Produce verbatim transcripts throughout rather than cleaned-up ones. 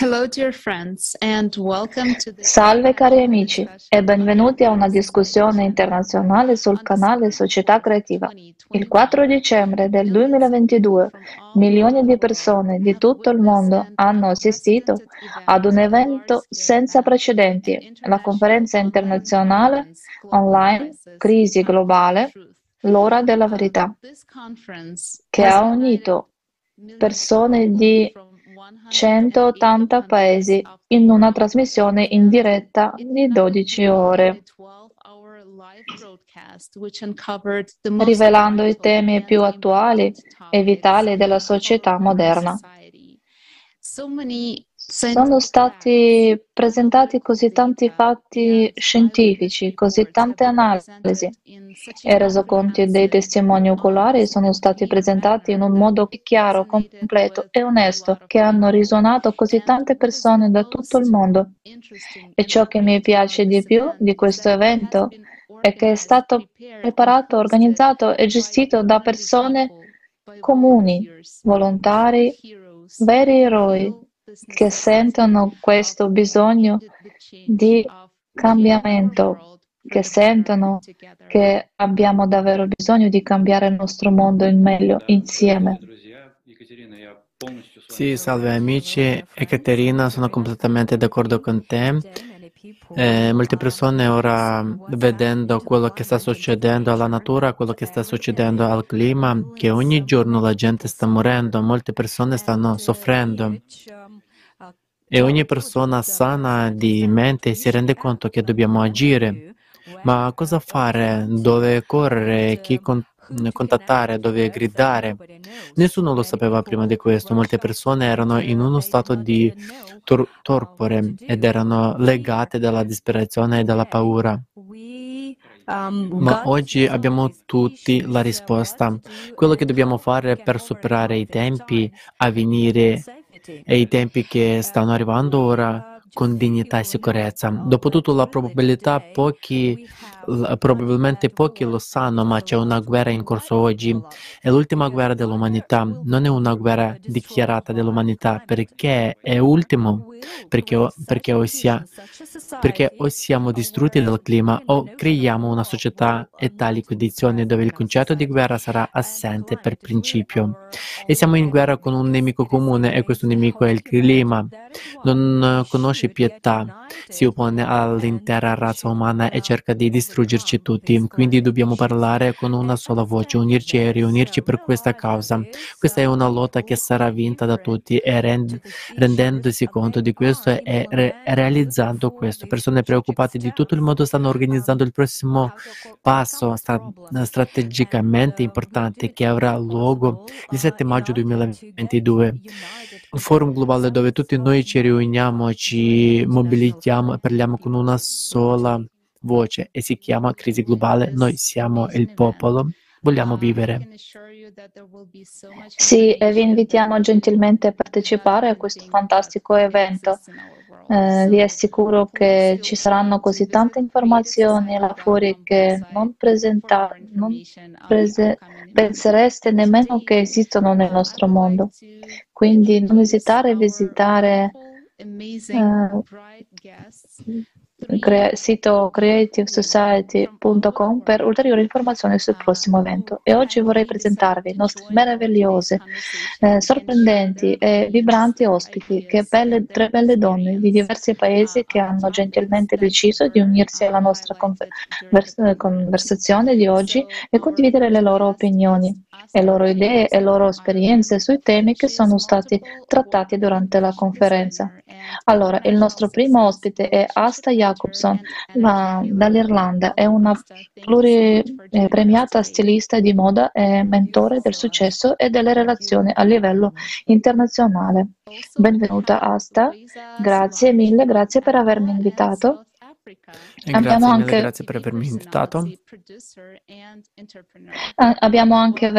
Hello, dear friends, and welcome to the... Salve cari amici e benvenuti a una discussione internazionale sul canale Società Creativa. Il quattro dicembre del duemilaventidue milioni di persone di tutto il mondo hanno assistito ad un evento senza precedenti, la conferenza internazionale online Crisi globale. L'ora della verità, che ha unito persone di centottanta paesi in una trasmissione in diretta di dodici ore, rivelando i temi più attuali e vitali della società moderna. Sono stati presentati così tanti fatti scientifici, così tante analisi e resoconti dei testimoni oculari sono stati presentati in un modo chiaro, completo e onesto, che hanno risuonato così tante persone da tutto il mondo. E ciò che mi piace di più di questo evento è che è stato preparato, organizzato e gestito da persone comuni, volontari, veri eroi, che sentono questo bisogno di cambiamento, che sentono che abbiamo davvero bisogno di cambiare il nostro mondo in meglio insieme. Sì, salve amici. Ekaterina, sono completamente d'accordo con te. Eh, molte persone ora, vedendo quello che sta succedendo alla natura, quello che sta succedendo al clima, che ogni giorno la gente sta morendo, molte persone stanno soffrendo. E ogni persona sana di mente si rende conto che dobbiamo agire. Ma cosa fare? Dove correre? Chi contattare? Dove gridare? Nessuno lo sapeva prima di questo. Molte persone erano in uno stato di tor- torpore ed erano legate dalla disperazione e dalla paura. Ma oggi abbiamo tutti la risposta. Quello che dobbiamo fare per superare i tempi a venire e i tempi che stanno arrivando ora con dignità e sicurezza. Dopotutto la probabilità, pochi, probabilmente pochi lo sanno, ma c'è una guerra in corso oggi. È l'ultima guerra dell'umanità, non è una guerra dichiarata dell'umanità, perché è ultimo, perché, perché, o sia, perché o siamo distrutti dal clima o creiamo una società e tali condizioni dove il concetto di guerra sarà assente per principio. E siamo in guerra con un nemico comune e questo nemico è il clima. Non conosce pietà, si oppone all'intera razza umana e cerca di distruggerci tutti. Quindi dobbiamo parlare con una sola voce, unirci e riunirci per questa causa. Questa è una lotta che sarà vinta da tutti e rend- rendendosi conto di questo e re- realizzando questo. Persone preoccupate di tutto il mondo stanno organizzando il prossimo passo stra- strategicamente importante che avrà luogo il sette maggio duemilaventidue. Un forum globale dove tutti noi ci riuniamo, ci mobilitiamo e parliamo con una sola voce e si chiama Crisi globale. Noi siamo il popolo, vogliamo vivere. Sì, e vi invitiamo gentilmente a partecipare a questo fantastico evento. Eh, vi assicuro che ci saranno così tante informazioni là fuori che non, presenta, non prese, pensereste nemmeno che esistono nel nostro mondo. Quindi non esitare a visitare il eh, sito creative society punto com per ulteriori informazioni sul prossimo evento. E oggi vorrei presentarvi i nostri meravigliosi, eh, sorprendenti e vibranti ospiti, che belle, tre belle donne di diversi paesi che hanno gentilmente deciso di unirsi alla nostra conver- conversazione di oggi e condividere le loro opinioni, le loro idee e le loro esperienze sui temi che sono stati trattati durante la conferenza. Allora, il nostro primo ospite è Asta Yakubson, ma dall'Irlanda, è una pluripremiata stilista di moda e mentore del successo e delle relazioni a livello internazionale. Benvenuta Asta, grazie mille, grazie per avermi invitato. E abbiamo grazie, anche, grazie per avermi invitato. Abbiamo anche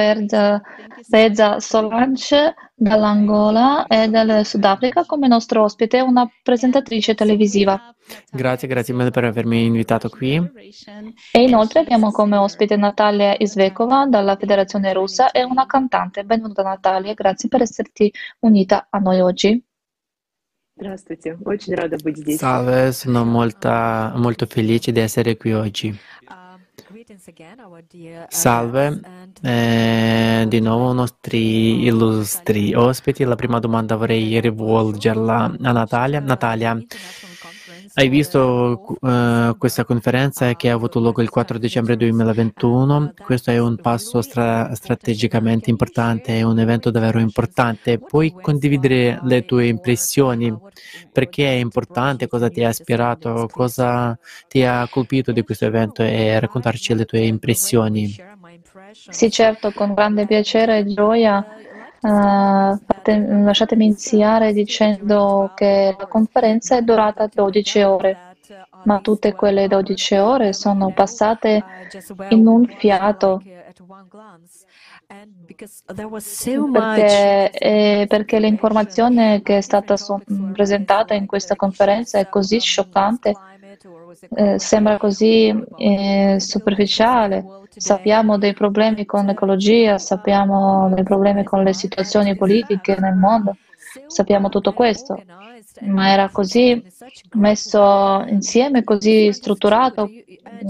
Veza Solange dall'Angola e dal Sudafrica come nostro ospite, una presentatrice televisiva. Grazie, grazie mille per avermi invitato qui. E inoltre abbiamo come ospite Natalia Izvekova dalla Federazione Russa, è una cantante. Benvenuta Natalia, grazie per esserti unita a noi oggi. Здравствуйте, очень рада быть здесь. Salve, sono molta, molto felice di essere qui oggi. Salve, eh, di nuovo i nostri illustri ospiti. La prima domanda vorrei rivolgerla a Natalia. Natalia, hai visto uh, questa conferenza che ha avuto luogo il quattro dicembre duemilaventuno. Questo è un passo stra strategicamente importante, è un evento davvero importante. Puoi condividere le tue impressioni? Perché è importante? Cosa ti ha ispirato? Cosa ti ha colpito di questo evento? E raccontarci le tue impressioni. Sì, certo, con grande piacere e gioia. Uh, fate, lasciatemi iniziare dicendo che la conferenza è durata dodici ore, ma tutte quelle dodici ore sono passate in un fiato, perché, eh, perché l'informazione che è stata so- presentata in questa conferenza è così scioccante, eh, sembra così eh, superficiale. Sappiamo dei problemi con l'ecologia, sappiamo dei problemi con le situazioni politiche nel mondo, sappiamo tutto questo, ma era così messo insieme, così strutturato,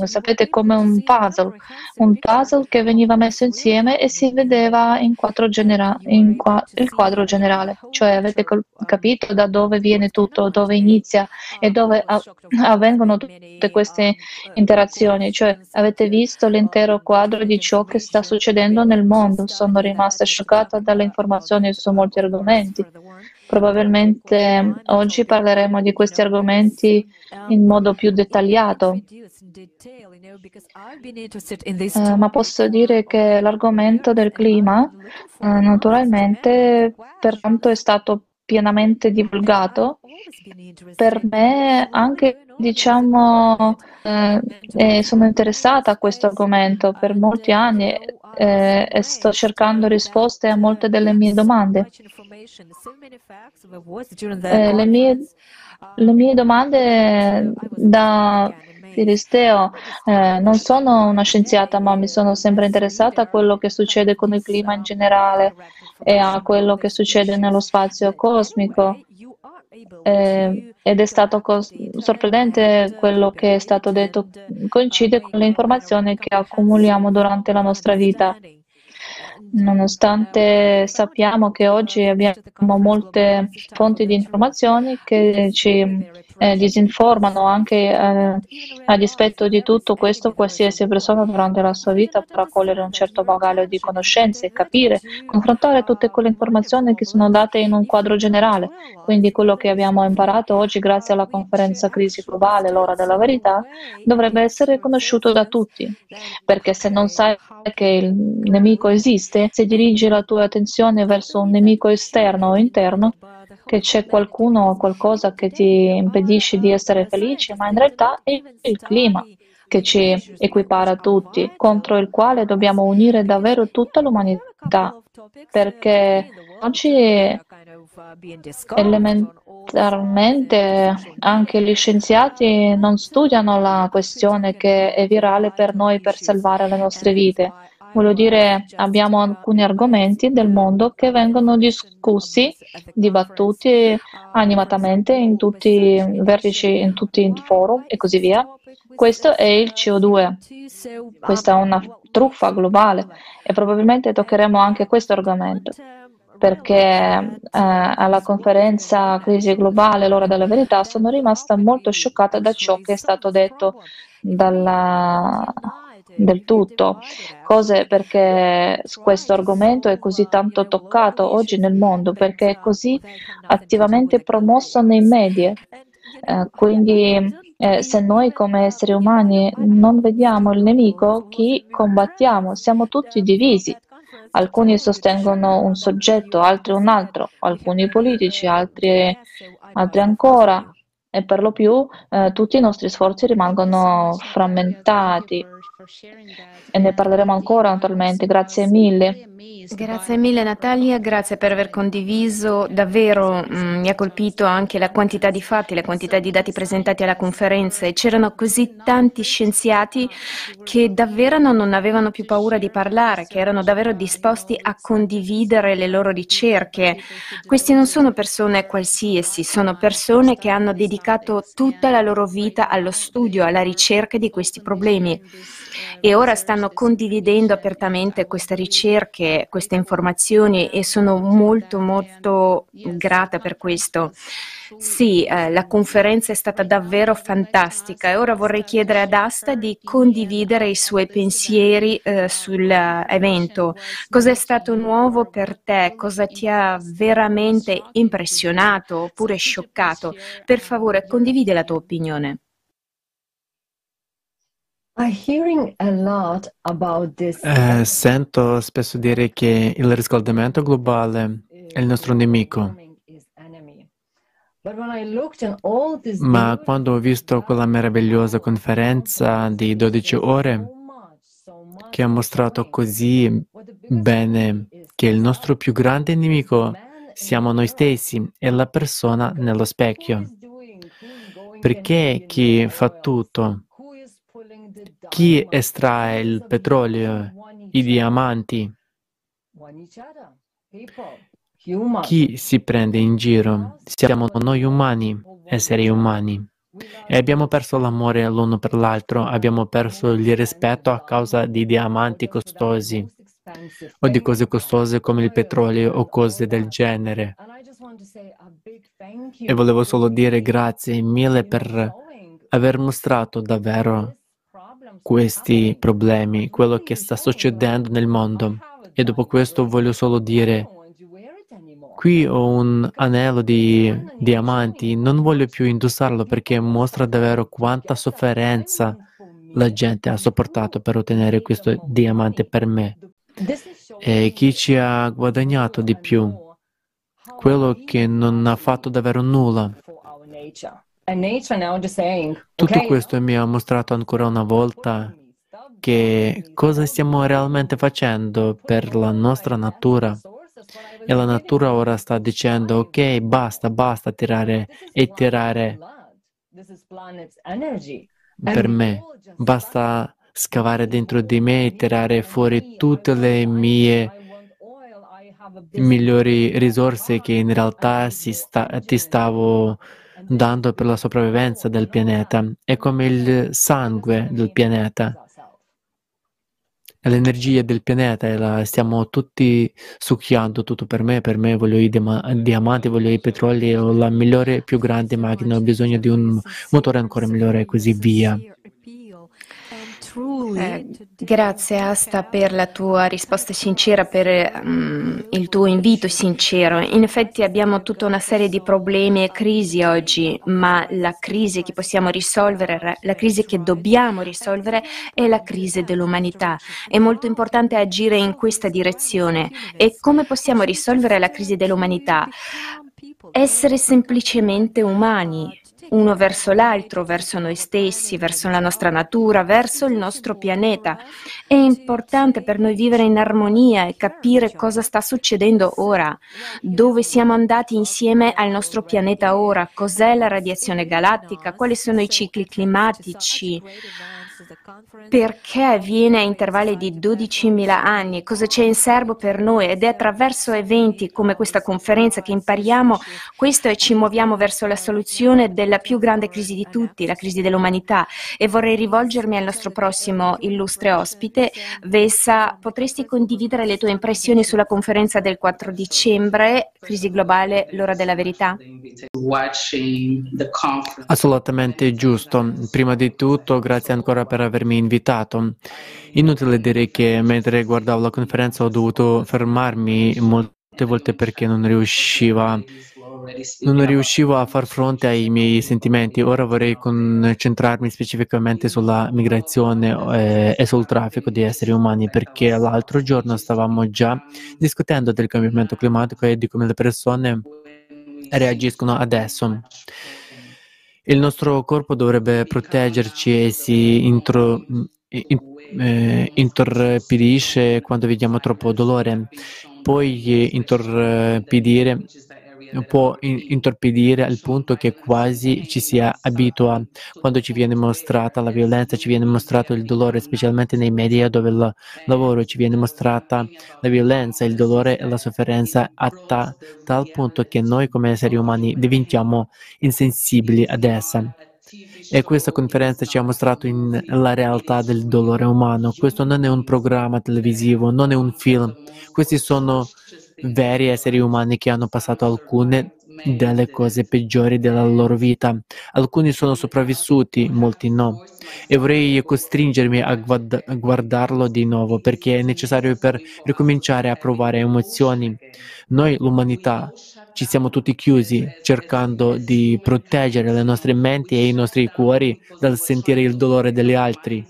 sapete, come un puzzle, un puzzle che veniva messo insieme e si vedeva in quadro genera- in qua- il quadro generale, cioè avete capito da dove viene tutto, dove inizia e dove av- avvengono tutte queste interazioni, cioè avete visto l'intero quadro di ciò che sta succedendo nel mondo. Sono rimasta scioccata dalle informazioni su molti argomenti. Probabilmente oggi parleremo di questi argomenti in modo più dettagliato, eh, ma posso dire che l'argomento del clima eh, naturalmente pertanto è stato pienamente divulgato. Per me anche, diciamo, eh, eh, sono interessata a questo argomento per molti anni eh, e sto cercando risposte a molte delle mie domande. Eh, le, mie, le mie domande da Filisteo, eh, non sono una scienziata, ma mi sono sempre interessata a quello che succede con il clima in generale e a quello che succede nello spazio cosmico. Eh, ed è stato cos- sorprendente quello che è stato detto, coincide con le informazioni che accumuliamo durante la nostra vita. Nonostante sappiamo che oggi abbiamo molte fonti di informazioni che ci eh, disinformano anche eh, a dispetto di tutto questo, qualsiasi persona durante la sua vita potrà cogliere un certo bagaglio di conoscenze, capire, confrontare tutte quelle informazioni che sono date in un quadro generale. Quindi quello che abbiamo imparato oggi grazie alla conferenza Crisi globale, l'ora della verità, dovrebbe essere conosciuto da tutti, perché se non sai che il nemico esiste, se dirigi la tua attenzione verso un nemico esterno o interno, che c'è qualcuno o qualcosa che ti impedisce di essere felice, ma in realtà è il clima che ci equipara tutti, contro il quale dobbiamo unire davvero tutta l'umanità, perché oggi elementarmente anche gli scienziati non studiano la questione che è virale per noi per salvare le nostre vite. Voglio dire, abbiamo alcuni argomenti del mondo che vengono discussi, dibattuti animatamente in tutti i vertici, in tutti i forum e così via. Questo è il C O due, questa è una truffa globale e probabilmente toccheremo anche questo argomento, perché eh, alla conferenza Crisi globale, l'ora della verità, sono rimasta molto scioccata da ciò che è stato detto dalla... del tutto, cose perché questo argomento è così tanto toccato oggi nel mondo, perché è così attivamente promosso nei media. Eh, quindi eh, se noi come esseri umani non vediamo il nemico, chi combattiamo? Siamo tutti divisi. Alcuni sostengono un soggetto, altri un altro, alcuni politici, altri, altri ancora, e per lo più eh, tutti i nostri sforzi rimangono frammentati. e ne parleremo ancora naturalmente. Grazie mille. Grazie mille Natalia, grazie per aver condiviso, davvero mh, mi ha colpito anche la quantità di fatti, la quantità di dati presentati alla conferenza, e c'erano così tanti scienziati che davvero non avevano più paura di parlare, che erano davvero disposti a condividere le loro ricerche. Queste non sono persone qualsiasi, sono persone che hanno dedicato tutta la loro vita allo studio, alla ricerca di questi problemi, e ora stanno condividendo apertamente queste ricerche, queste informazioni, e sono molto molto grata per questo. Sì, eh, la conferenza è stata davvero fantastica, e ora vorrei chiedere ad Asta di condividere i suoi pensieri eh, sull'evento. Cos'è stato nuovo per te? Cosa ti ha veramente impressionato oppure scioccato? Per favore, condividi la tua opinione. Eh, sento spesso dire che il riscaldamento globale è il nostro nemico, ma quando ho visto quella meravigliosa conferenza di dodici ore che ha mostrato così bene che il nostro più grande nemico siamo noi stessi e la persona nello specchio, perché chi fa tutto, chi estrae il petrolio, i diamanti, chi si prende in giro, siamo noi umani, esseri umani, e abbiamo perso l'amore l'uno per l'altro, abbiamo perso il rispetto a causa di diamanti costosi o di cose costose come il petrolio o cose del genere. E volevo solo dire grazie mille per aver mostrato davvero questi problemi, quello che sta succedendo nel mondo. E dopo questo voglio solo dire, qui ho un anello di diamanti, non voglio più indossarlo perché mostra davvero quanta sofferenza la gente ha sopportato per ottenere questo diamante per me. E chi ci ha guadagnato di più? Quello che non ha fatto davvero nulla. Tutto questo mi ha mostrato ancora una volta che cosa stiamo realmente facendo per la nostra natura, e la natura ora sta dicendo ok, basta, basta tirare e tirare per me, basta scavare dentro di me e tirare fuori tutte le mie migliori risorse che in realtà si sta, ti stavo dando per la sopravvivenza del pianeta. È come il sangue del pianeta, è l'energia del pianeta, e la stiamo tutti succhiando, tutto per me, per me, voglio i diamanti, voglio i petroli, ho la migliore, più grande macchina, ho bisogno di un motore ancora migliore e così via. Eh, grazie Asta per la tua risposta sincera, per um, il tuo invito sincero. In effetti abbiamo tutta una serie di problemi e crisi oggi, ma la crisi che possiamo risolvere, la crisi che dobbiamo risolvere è la crisi dell'umanità. È molto importante agire in questa direzione. E come possiamo risolvere la crisi dell'umanità? Essere semplicemente umani, uno verso l'altro, verso noi stessi, verso la nostra natura, verso il nostro pianeta. È importante per noi vivere in armonia e capire cosa sta succedendo ora, dove siamo andati insieme al nostro pianeta ora, cos'è la radiazione galattica, quali sono i cicli climatici, perché viene a intervalli di dodicimila anni, cosa c'è in serbo per noi, ed è attraverso eventi come questa conferenza che impariamo questo e ci muoviamo verso la soluzione della più grande crisi di tutti, la crisi dell'umanità. E vorrei rivolgermi al nostro prossimo illustre ospite. Vesa, potresti condividere le tue impressioni sulla conferenza del quattro dicembre, Crisi globale, l'ora della verità? Assolutamente giusto. Prima di tutto, grazie ancora per avermi invitato. Inutile dire che mentre guardavo la conferenza ho dovuto fermarmi molte volte perché non riusciva, non riuscivo a far fronte ai miei sentimenti. Ora vorrei concentrarmi specificamente sulla migrazione eh, e sul traffico di esseri umani, perché l'altro giorno stavamo già discutendo del cambiamento climatico e di come le persone reagiscono adesso. Il nostro corpo dovrebbe proteggerci e si intro, eh, intorpidisce quando vediamo troppo dolore, poi intorpidire può intorpidire al punto che quasi ci si abitua. Quando ci viene mostrata la violenza, ci viene mostrato il dolore, specialmente nei media dove la lavoro, ci viene mostrata la violenza, il dolore e la sofferenza a ta tal punto che noi come esseri umani diventiamo insensibili ad essa. E questa conferenza ci ha mostrato in la realtà del dolore umano. Questo non è un programma televisivo, non è un film. Questi sono veri esseri umani che hanno passato alcune delle cose peggiori della loro vita. Alcuni sono sopravvissuti, molti no. E vorrei costringermi a guardarlo di nuovo perché è necessario per ricominciare a provare emozioni. Noi, l'umanità, ci siamo tutti chiusi cercando di proteggere le nostre menti e i nostri cuori dal sentire il dolore degli altri.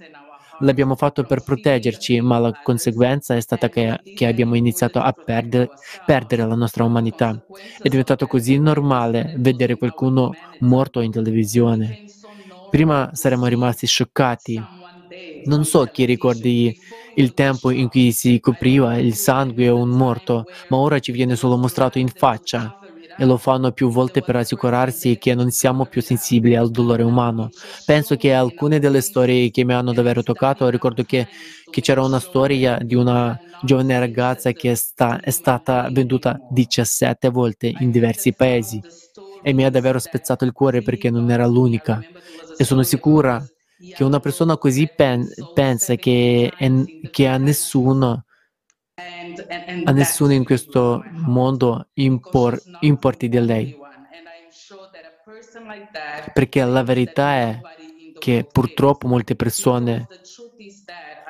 L'abbiamo fatto per proteggerci, ma la conseguenza è stata che, che abbiamo iniziato a perdere, perdere la nostra umanità. È diventato così normale vedere qualcuno morto in televisione. Prima saremmo rimasti scioccati. Non so chi ricordi il tempo in cui si copriva il sangue o un morto, ma ora ci viene solo mostrato in faccia. E lo fanno più volte per assicurarsi che non siamo più sensibili al dolore umano. Penso che alcune delle storie che mi hanno davvero toccato, ricordo che, che c'era una storia di una giovane ragazza che è, sta, è stata venduta diciassette volte in diversi paesi e mi ha davvero spezzato il cuore perché non era l'unica. E sono sicura che una persona così pen, pensa che, che a nessuno A nessuno in questo mondo impor, importi di lei, perché la verità è che purtroppo molte persone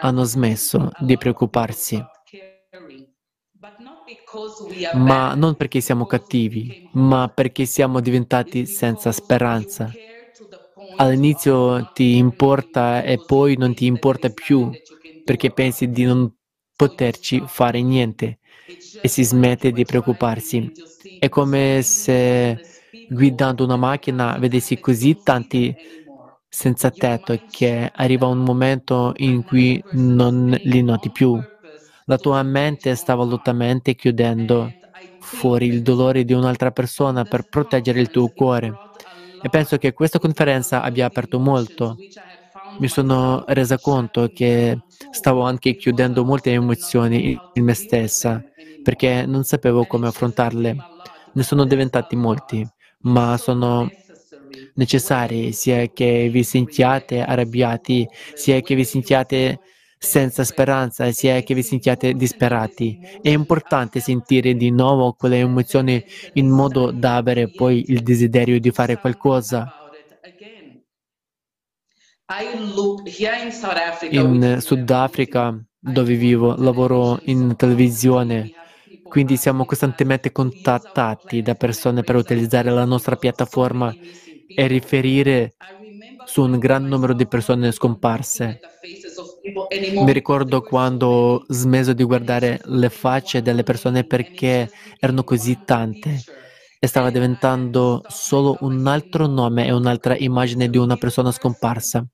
hanno smesso di preoccuparsi, ma non perché siamo cattivi, ma perché siamo diventati senza speranza. All'inizio ti importa e poi non ti importa più perché pensi di non poterci fare niente e si smette di preoccuparsi. È come se guidando una macchina vedessi così tanti senza tetto che arriva un momento in cui non li noti più. La tua mente sta volutamente chiudendo fuori il dolore di un'altra persona per proteggere il tuo cuore. E penso che questa conferenza abbia aperto molto. Mi sono resa conto che stavo anche chiudendo molte emozioni in me stessa perché non sapevo come affrontarle. Ne sono diventati molti, ma sono necessari sia che vi sentiate arrabbiati, sia che vi sentiate senza speranza, sia che vi sentiate disperati. È importante sentire di nuovo quelle emozioni in modo da avere poi il desiderio di fare qualcosa. In Sudafrica, dove vivo, lavoro in televisione, quindi siamo costantemente contattati da persone per utilizzare la nostra piattaforma e riferire su un gran numero di persone scomparse. Mi ricordo quando ho smesso di guardare le facce delle persone perché erano così tante. E stava diventando solo un altro nome e un'altra immagine di una persona scomparsa.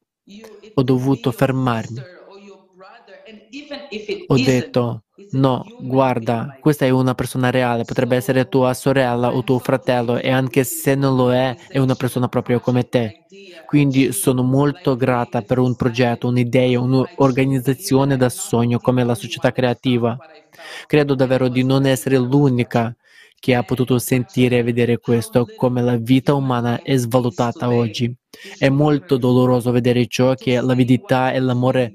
Ho dovuto fermarmi. Ho detto, no, guarda, questa è una persona reale, potrebbe essere tua sorella o tuo fratello e anche se non lo è, è una persona proprio come te. Quindi sono molto grata per un progetto, un'idea, un'organizzazione da sogno come la Società Creativa. Credo davvero di non essere l'unica che ha potuto sentire e vedere questo, come la vita umana è svalutata oggi. È molto doloroso vedere ciò che l'avidità e l'amore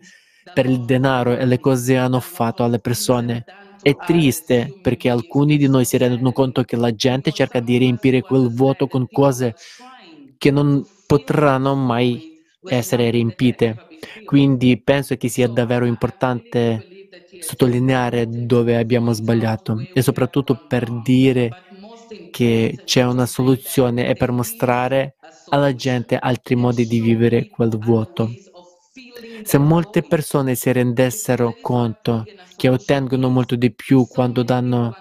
per il denaro e le cose hanno fatto alle persone. È triste perché alcuni di noi si rendono conto che la gente cerca di riempire quel vuoto con cose che non potranno mai essere riempite. Quindi penso che sia davvero importante sottolineare dove abbiamo sbagliato e soprattutto per dire che c'è una soluzione e per mostrare alla gente altri modi di vivere quel vuoto. Se molte persone si rendessero conto che ottengono molto di più quando danno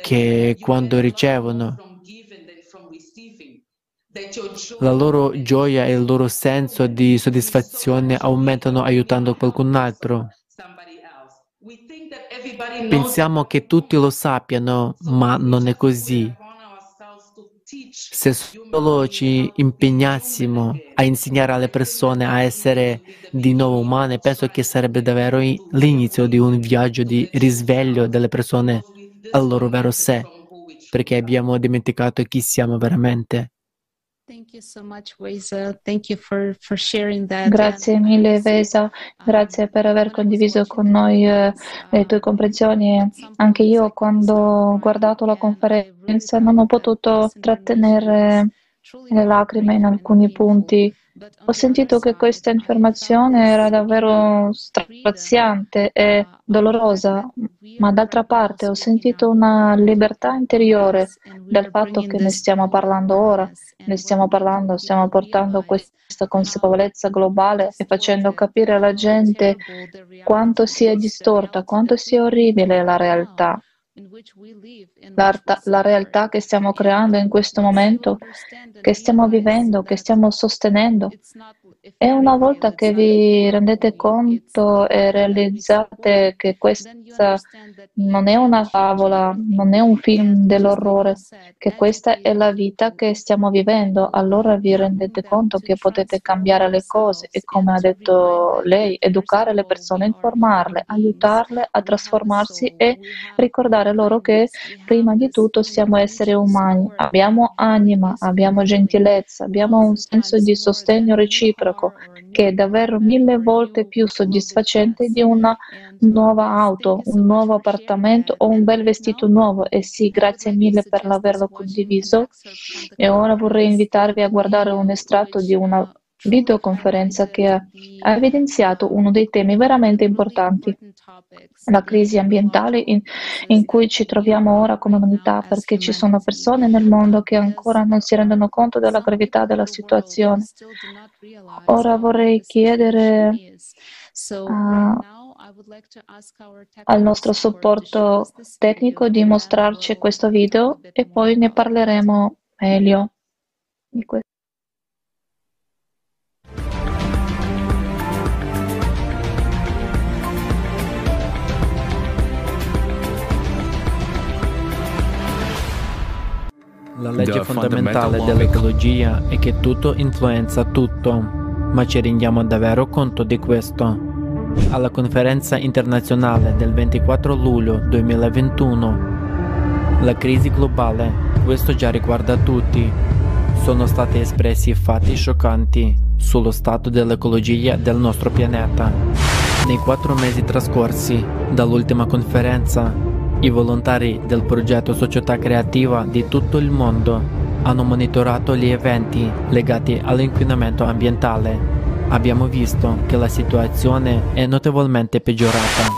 che quando ricevono, La loro gioia e il loro senso di soddisfazione aumentano aiutando qualcun altro. Pensiamo che tutti lo sappiano, ma non è così. Se solo ci impegnassimo a insegnare alle persone a essere di nuovo umane, penso che sarebbe davvero l'inizio di un viaggio di risveglio delle persone al loro vero sé, perché abbiamo dimenticato chi siamo veramente. Grazie mille Veza, grazie per aver condiviso con noi eh, le tue comprensioni. Anche io quando ho guardato la conferenza non ho potuto trattenere le lacrime in alcuni punti. Ho sentito che questa informazione era davvero straziante e dolorosa, ma d'altra parte ho sentito una libertà interiore dal fatto che ne stiamo parlando ora, ne stiamo parlando, stiamo portando questa consapevolezza globale e facendo capire alla gente quanto sia distorta, quanto sia orribile la realtà. L'arta, la realtà che stiamo creando in questo momento, che stiamo vivendo, che stiamo sostenendo. E una volta che vi rendete conto e realizzate che questa non è una favola, non è un film dell'orrore, che questa è la vita che stiamo vivendo, allora vi rendete conto che potete cambiare le cose e, come ha detto lei, educare le persone, informarle, aiutarle a trasformarsi e ricordare loro che prima di tutto siamo esseri umani, abbiamo anima, abbiamo gentilezza, abbiamo un senso di sostegno reciproco, che è davvero mille volte più soddisfacente di una nuova auto, un nuovo appartamento o un bel vestito nuovo. E sì, grazie mille per averlo condiviso. E ora vorrei invitarvi a guardare un estratto di una videoconferenza che ha evidenziato uno dei temi veramente importanti, la crisi ambientale in, in cui ci troviamo ora come umanità, perché ci sono persone nel mondo che ancora non si rendono conto della gravità della situazione. Ora vorrei chiedere uh, al nostro supporto tecnico di mostrarci questo video e poi ne parleremo meglio di questo. La legge fondamentale dell'ecologia è che tutto influenza tutto, ma ci rendiamo davvero conto di questo? Alla conferenza internazionale del ventiquattro luglio duemilaventuno, la crisi globale, questo già riguarda tutti, sono stati espressi fatti scioccanti sullo stato dell'ecologia del nostro pianeta. Nei quattro mesi trascorsi dall'ultima conferenza, i volontari del progetto Società Creativa di tutto il mondo hanno monitorato gli eventi legati all'inquinamento ambientale. Abbiamo visto che la situazione è notevolmente peggiorata.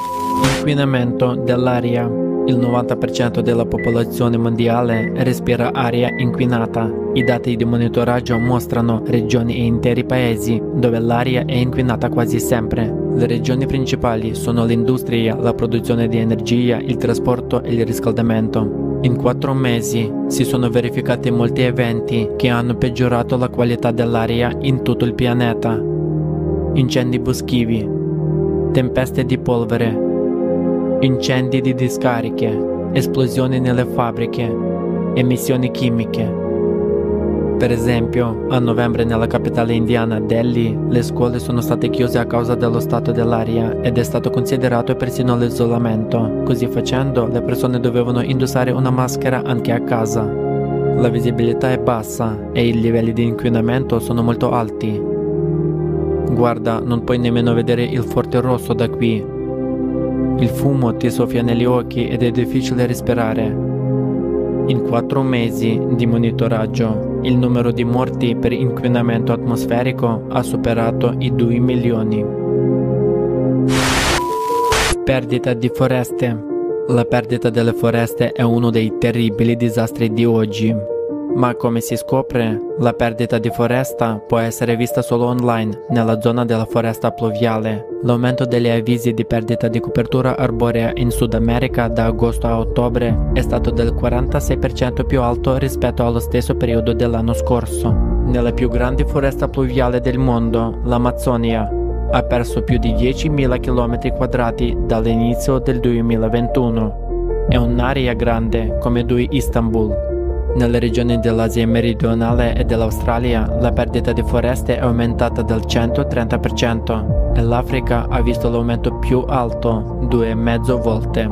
Inquinamento dell'aria. Il novanta per cento della popolazione mondiale respira aria inquinata. I dati di monitoraggio mostrano regioni e interi paesi dove l'aria è inquinata quasi sempre. Le regioni principali sono l'industria, la produzione di energia, il trasporto e il riscaldamento. In quattro mesi si sono verificati molti eventi che hanno peggiorato la qualità dell'aria in tutto il pianeta. Incendi boschivi, tempeste di polvere, incendi di discariche, esplosioni nelle fabbriche, emissioni chimiche. Per esempio, a novembre nella capitale indiana, Delhi, le scuole sono state chiuse a causa dello stato dell'aria ed è stato considerato persino l'isolamento. Così facendo, le persone dovevano indossare una maschera anche a casa. La visibilità è bassa e i livelli di inquinamento sono molto alti. Guarda, non puoi nemmeno vedere il forte rosso da qui. Il fumo ti soffia negli occhi ed è difficile respirare. In quattro mesi di monitoraggio, il numero di morti per inquinamento atmosferico ha superato i due milioni. Perdita di foreste. La perdita delle foreste è uno dei terribili disastri di oggi. Ma come si scopre, la perdita di foresta può essere vista solo online nella zona della foresta pluviale. L'aumento degli avvisi di perdita di copertura arborea in Sud America da agosto a ottobre è stato del quarantasei per cento più alto rispetto allo stesso periodo dell'anno scorso. Nella più grande foresta pluviale del mondo, l'Amazzonia, ha perso più di diecimila chilometri quadrati dall'inizio del duemilaventuno. È un'area grande come due Istanbul. Nelle regioni dell'Asia meridionale e dell'Australia la perdita di foreste è aumentata del centotrenta per cento e l'Africa ha visto l'aumento più alto, due e mezzo volte.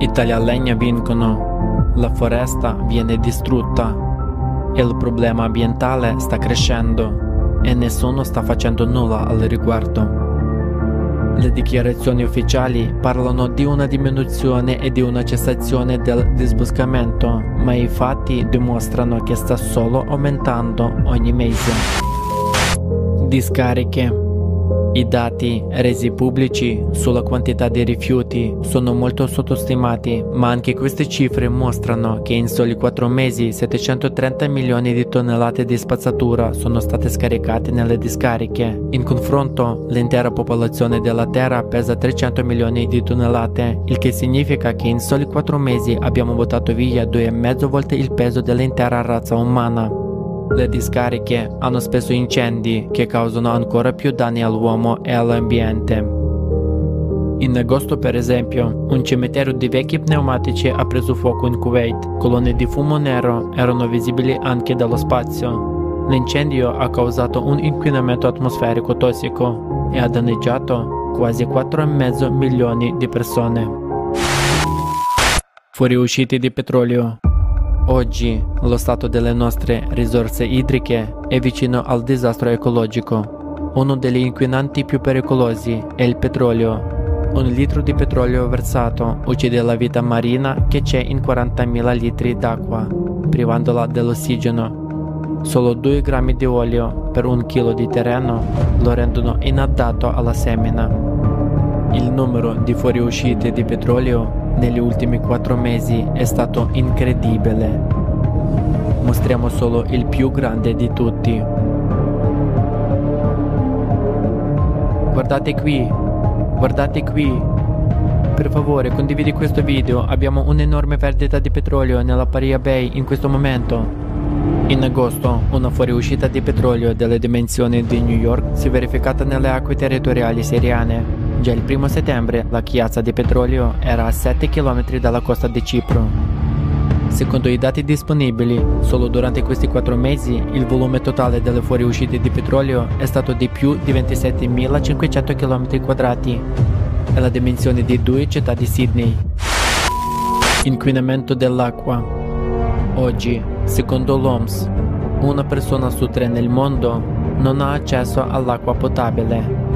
Italia e Legna vincono, la foresta viene distrutta e il problema ambientale sta crescendo e nessuno sta facendo nulla al riguardo. Le dichiarazioni ufficiali parlano di una diminuzione e di una cessazione del disboscamento, ma i fatti dimostrano che sta solo aumentando ogni mese. Discariche. I dati resi pubblici sulla quantità di rifiuti sono molto sottostimati, ma anche queste cifre mostrano che in soli quattro mesi settecentotrenta milioni di tonnellate di spazzatura sono state scaricate nelle discariche. In confronto, l'intera popolazione della Terra pesa trecento milioni di tonnellate, il che significa che in soli quattro mesi abbiamo buttato via due e mezzo volte il peso dell'intera razza umana. Le discariche hanno spesso incendi che causano ancora più danni all'uomo e all'ambiente. In agosto, per esempio, un cimitero di vecchi pneumatici ha preso fuoco in Kuwait. Colonne di fumo nero erano visibili anche dallo spazio. L'incendio ha causato un inquinamento atmosferico tossico e ha danneggiato quasi quattro e mezzo milioni di persone. Fuoriuscite di petrolio. Oggi lo stato delle nostre risorse idriche è vicino al disastro ecologico. Uno degli inquinanti più pericolosi è il petrolio. Un litro di petrolio versato uccide la vita marina che c'è in quarantamila litri d'acqua, privandola dell'ossigeno. Solo due grammi di olio per un chilo di terreno lo rendono inadatto alla semina. Il numero di fuoriuscite di petrolio negli ultimi quattro mesi è stato incredibile. Mostriamo solo il più grande di tutti. Guardate qui, guardate qui. Per favore, condividi questo video, abbiamo un'enorme perdita di petrolio nella Paria Bay in questo momento. In agosto, una fuoriuscita di petrolio delle dimensioni di New York si è verificata nelle acque territoriali siriane. Già il primo settembre la chiazza di petrolio era a sette chilometri dalla costa di Cipro. Secondo i dati disponibili, solo durante questi quattro mesi il volume totale delle fuoriuscite di petrolio è stato di più di ventisettemilacinquecento chilometri quadrati e la dimensione di due città di Sydney. Inquinamento dell'acqua. Oggi, secondo l'O M S, una persona su tre nel mondo non ha accesso all'acqua potabile.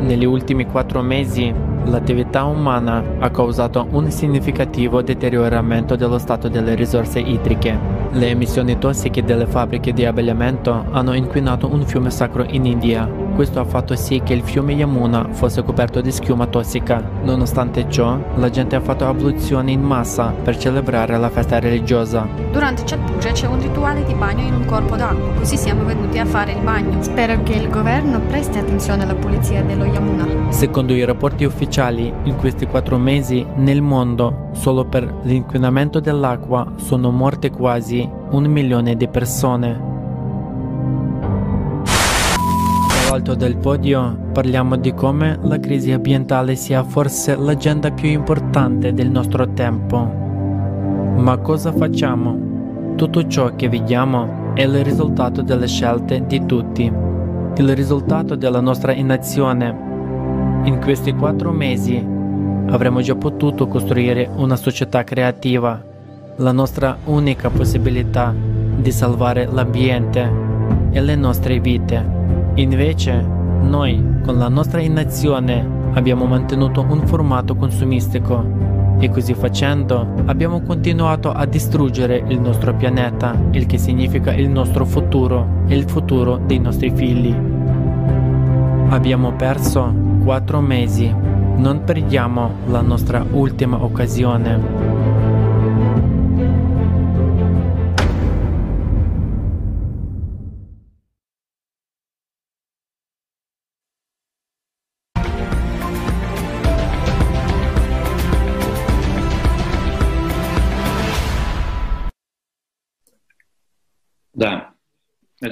Negli ultimi quattro mesi, l'attività umana ha causato un significativo deterioramento dello stato delle risorse idriche. Le emissioni tossiche delle fabbriche di abbigliamento hanno inquinato un fiume sacro in India. Questo ha fatto sì che il fiume Yamuna fosse coperto di schiuma tossica. Nonostante ciò, la gente ha fatto abluzioni in massa per celebrare la festa religiosa. Durante Chatpuja c'è un rituale di bagno in un corpo d'acqua, così siamo venuti a fare il bagno. Spero che il governo presti attenzione alla pulizia dello Yamuna. Secondo i rapporti ufficiali, in questi quattro mesi nel mondo, solo per l'inquinamento dell'acqua sono morte quasi un milione di persone. All'alto del podio parliamo di come la crisi ambientale sia forse l'agenda più importante del nostro tempo. Ma cosa facciamo? Tutto ciò che vediamo è il risultato delle scelte di tutti, il risultato della nostra inazione. In questi quattro mesi avremmo già potuto costruire una società creativa, la nostra unica possibilità di salvare l'ambiente e le nostre vite. Invece, noi, con la nostra inazione, abbiamo mantenuto un formato consumistico e così facendo abbiamo continuato a distruggere il nostro pianeta, il che significa il nostro futuro e il futuro dei nostri figli. Abbiamo perso quattro mesi. Non perdiamo la nostra ultima occasione.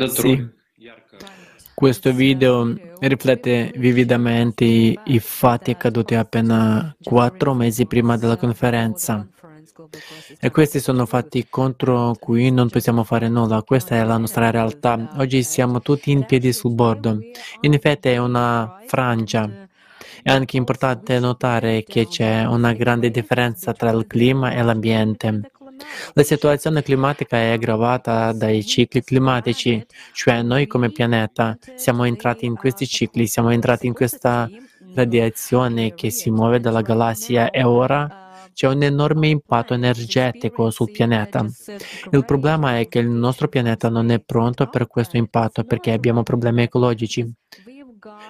Sì, questo video riflette vividamente i, i fatti accaduti appena quattro mesi prima della conferenza. E questi sono fatti contro cui non possiamo fare nulla. Questa è la nostra realtà. Oggi siamo tutti in piedi sul bordo. In effetti è una frangia. È anche importante notare che c'è una grande differenza tra il clima e l'ambiente. La situazione climatica è aggravata dai cicli climatici, cioè noi come pianeta siamo entrati in questi cicli, siamo entrati in questa radiazione che si muove dalla galassia e ora c'è un enorme impatto energetico sul pianeta. Il problema è che il nostro pianeta non è pronto per questo impatto perché abbiamo problemi ecologici.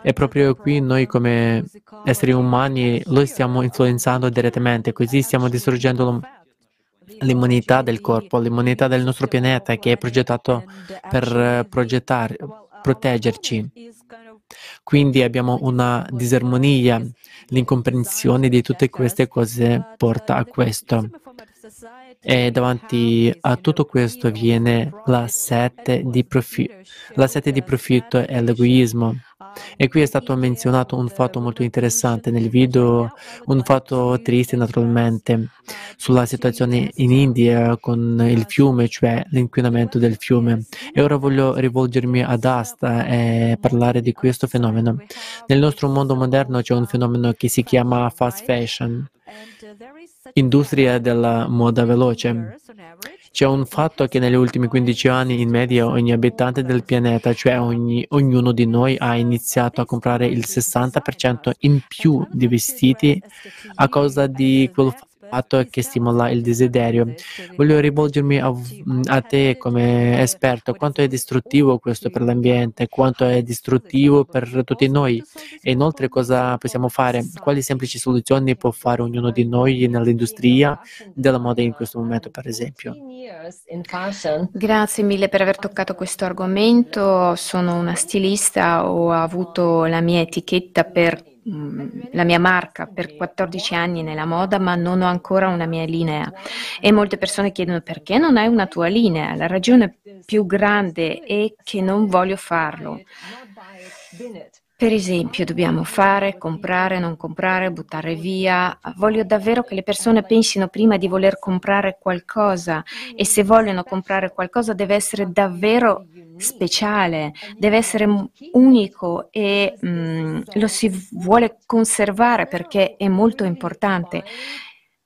E proprio qui noi come esseri umani lo stiamo influenzando direttamente, così stiamo distruggendo l'immunità del corpo, l'immunità del nostro pianeta che è progettato per progettare, proteggerci. Quindi abbiamo una disarmonia, l'incomprensione di tutte queste cose porta a questo. E davanti a tutto questo viene la sete di profi- la sete di profitto e l'egoismo. E qui è stato menzionato un fatto molto interessante nel video, un fatto triste naturalmente, sulla situazione in India con il fiume, cioè l'inquinamento del fiume. E ora voglio rivolgermi ad Asta e parlare di questo fenomeno. Nel nostro mondo moderno c'è un fenomeno che si chiama fast fashion, industria della moda veloce. C'è un fatto che negli ultimi quindici anni in media ogni abitante del pianeta, cioè ogni, ognuno di noi, ha iniziato a comprare il sessanta per cento in più di vestiti a causa di quel fatto che stimola il desiderio. Voglio rivolgermi a, a te come esperto. Quanto è distruttivo questo per l'ambiente? Quanto è distruttivo per tutti noi? E inoltre cosa possiamo fare? Quali semplici soluzioni può fare ognuno di noi nell'industria della moda in questo momento, per esempio? Grazie mille per aver toccato questo argomento. Sono una stilista, ho avuto la mia etichetta per la mia marca per quattordici anni nella moda, ma non ho ancora una mia linea. E molte persone chiedono perché non hai una tua linea? La ragione più grande è che non voglio farlo. Per esempio, dobbiamo fare, comprare, non comprare, buttare via. Voglio davvero che le persone pensino prima di voler comprare qualcosa, e se vogliono comprare qualcosa deve essere davvero speciale, deve essere unico e mh, lo si vuole conservare perché è molto importante.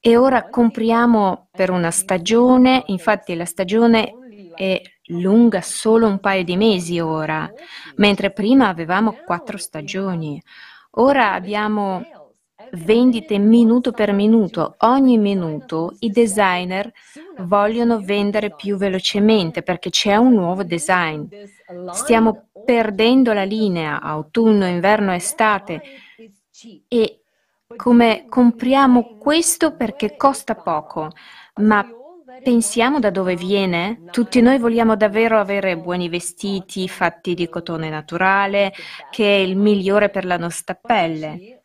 E ora compriamo per una stagione, infatti la stagione è lunga solo un paio di mesi ora, mentre prima avevamo quattro stagioni. Ora abbiamo vendite minuto per minuto. Ogni minuto i designer vogliono vendere più velocemente perché c'è un nuovo design. Stiamo perdendo la linea autunno, inverno, estate e come compriamo questo perché costa poco, ma pensiamo da dove viene? Tutti noi vogliamo davvero avere buoni vestiti fatti di cotone naturale, che è il migliore per la nostra pelle.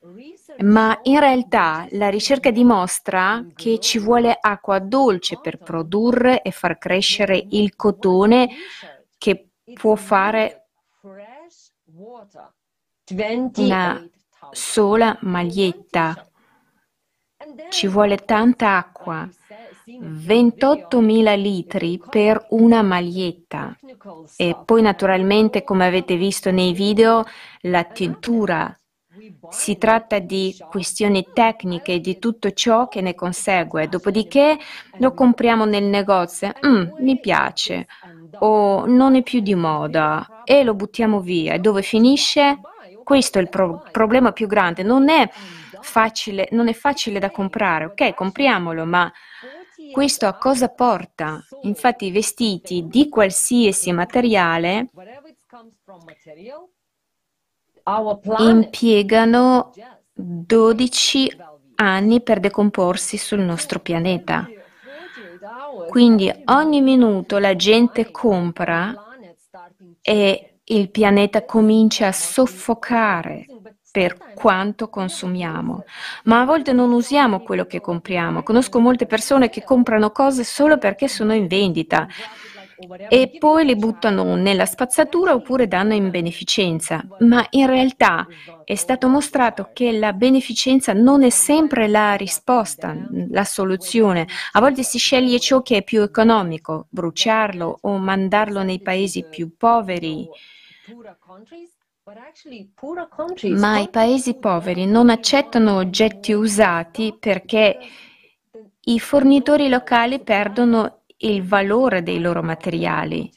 Ma in realtà la ricerca dimostra che ci vuole acqua dolce per produrre e far crescere il cotone che può fare una sola maglietta. Ci vuole tanta acqua, ventottomila litri per una maglietta. E poi naturalmente, come avete visto nei video, la tintura. Si tratta di questioni tecniche e di tutto ciò che ne consegue. Dopodiché lo compriamo nel negozio, mm, mi piace, o non è più di moda, e lo buttiamo via. E dove finisce? Questo è il pro- problema più grande. Non è facile, non è facile da comprare, ok, compriamolo, ma questo a cosa porta? Infatti i vestiti di qualsiasi materiale impiegano dodici anni per decomporsi sul nostro pianeta. Quindi ogni minuto la gente compra e il pianeta comincia a soffocare per quanto consumiamo. Ma a volte non usiamo quello che compriamo. Conosco molte persone che comprano cose solo perché sono in vendita. e poi li buttano nella spazzatura oppure danno in beneficenza, ma in realtà è stato mostrato che la beneficenza non è sempre la risposta, la soluzione. A volte si sceglie ciò che è più economico, bruciarlo o mandarlo nei paesi più poveri. Ma i paesi poveri non accettano oggetti usati perché i fornitori locali perdono il valore dei loro materiali.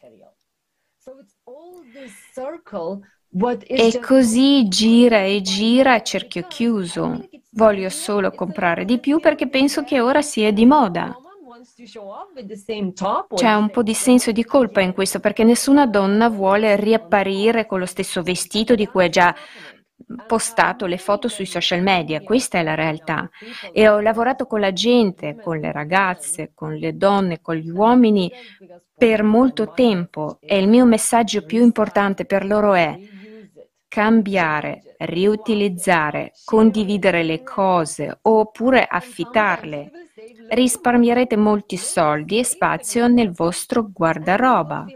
E così gira e gira a cerchio chiuso. Voglio solo comprare di più perché penso che ora sia di moda. C'è un po' di senso di colpa in questo, perché nessuna donna vuole riapparire con lo stesso vestito di cui ha già postato le foto sui social media. Questa è la realtà. E ho lavorato con la gente, con le ragazze, con le donne, con gli uomini per molto tempo, e il mio messaggio più importante per loro è cambiare, riutilizzare, condividere le cose oppure affittarle. Risparmierete molti soldi e spazio nel vostro guardaroba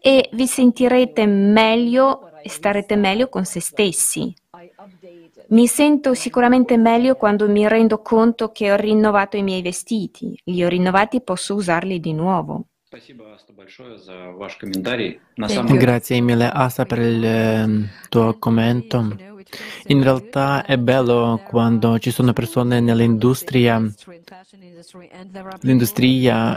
e vi sentirete meglio e starete meglio con se stessi. Mi sento sicuramente meglio quando mi rendo conto che ho rinnovato i miei vestiti, li ho rinnovati e posso usarli di nuovo. Grazie mille Asta per il tuo commento. In realtà è bello quando ci sono persone nell'industria, l'industria,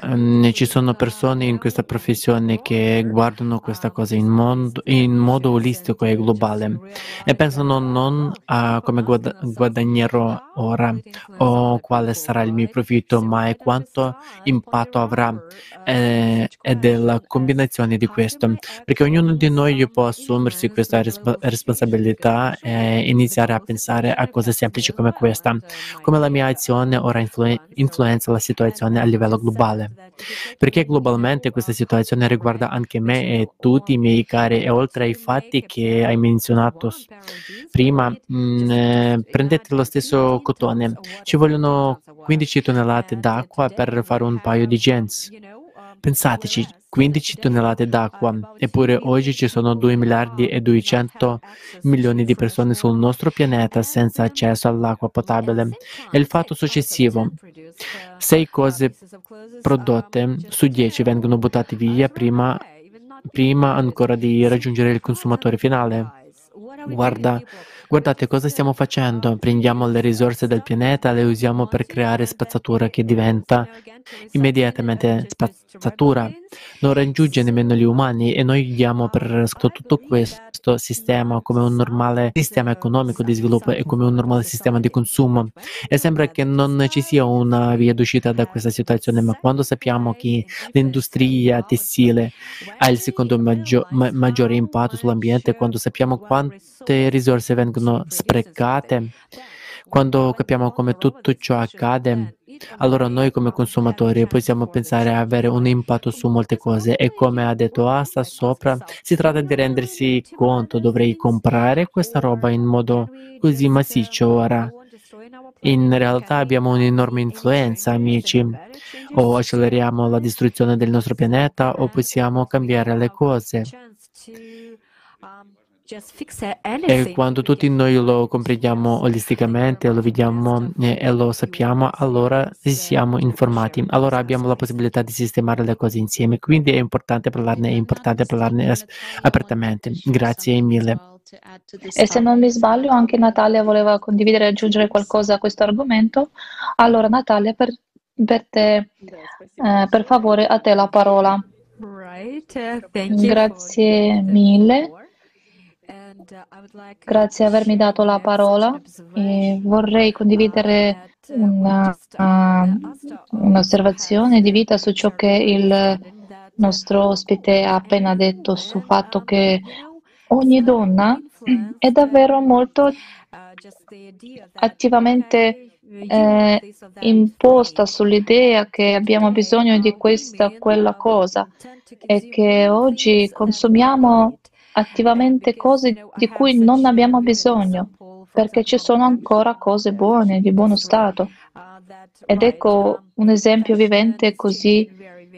ci sono persone in questa professione che guardano questa cosa in modo, in modo olistico e globale e pensano non a come guadagnerò ora o quale sarà il mio profitto, ma a quanto impatto avrà eh, e della combinazione di questo, perché ognuno di noi può assumersi questa risp- responsabilità e iniziare a pensare a cose semplici come questa, come la mia azione ora influ- influenza la situazione a livello globale, perché globalmente questa situazione riguarda anche me e tutti i miei cari. E oltre ai fatti che hai menzionato prima, mh, prendete lo stesso cotone, ci vogliono quindici tonnellate d'acqua per fare un paio di jeans. Pensateci, quindici tonnellate d'acqua, eppure oggi ci sono due miliardi e duecento milioni di persone sul nostro pianeta senza accesso all'acqua potabile. E il fatto successivo, sei cose prodotte su dieci vengono buttate via prima, prima ancora di raggiungere il consumatore finale. Guarda, guardate cosa stiamo facendo, prendiamo le risorse del pianeta, le usiamo per creare spazzatura che diventa immediatamente spazzatura, non raggiunge nemmeno gli umani e noi diamo per tutto questo sistema come un normale sistema economico di sviluppo e come un normale sistema di consumo, e sembra che non ci sia una via d'uscita da questa situazione. Ma quando sappiamo che l'industria tessile ha il secondo maggio, ma, maggiore impatto sull'ambiente, quando sappiamo quante risorse vengono sprecate, quando capiamo come tutto ciò accade, allora noi come consumatori possiamo pensare a avere un impatto su molte cose. E come ha detto Asta sopra, si tratta di rendersi conto, dovrei comprare questa roba in modo così massiccio ora. In realtà abbiamo un'enorme influenza, amici, o acceleriamo la distruzione del nostro pianeta o possiamo cambiare le cose. E quando tutti noi lo comprendiamo olisticamente, lo vediamo e lo sappiamo, allora siamo informati, allora abbiamo la possibilità di sistemare le cose insieme. Quindi è importante parlarne, è importante parlarne apertamente. Grazie mille. E se non mi sbaglio anche Natalia voleva condividere e aggiungere qualcosa a questo argomento. Allora Natalia, per, per te, eh, per favore a te la parola. Grazie mille. Grazie per avermi dato la parola e vorrei condividere una, uh, un'osservazione di vita su ciò che il nostro ospite ha appena detto, sul fatto che ogni donna è davvero molto attivamente eh, imposta sull'idea che abbiamo bisogno di questa o quella cosa e che oggi consumiamo attivamente cose di cui non abbiamo bisogno, perché ci sono ancora cose buone, di buono stato. Ed ecco un esempio vivente così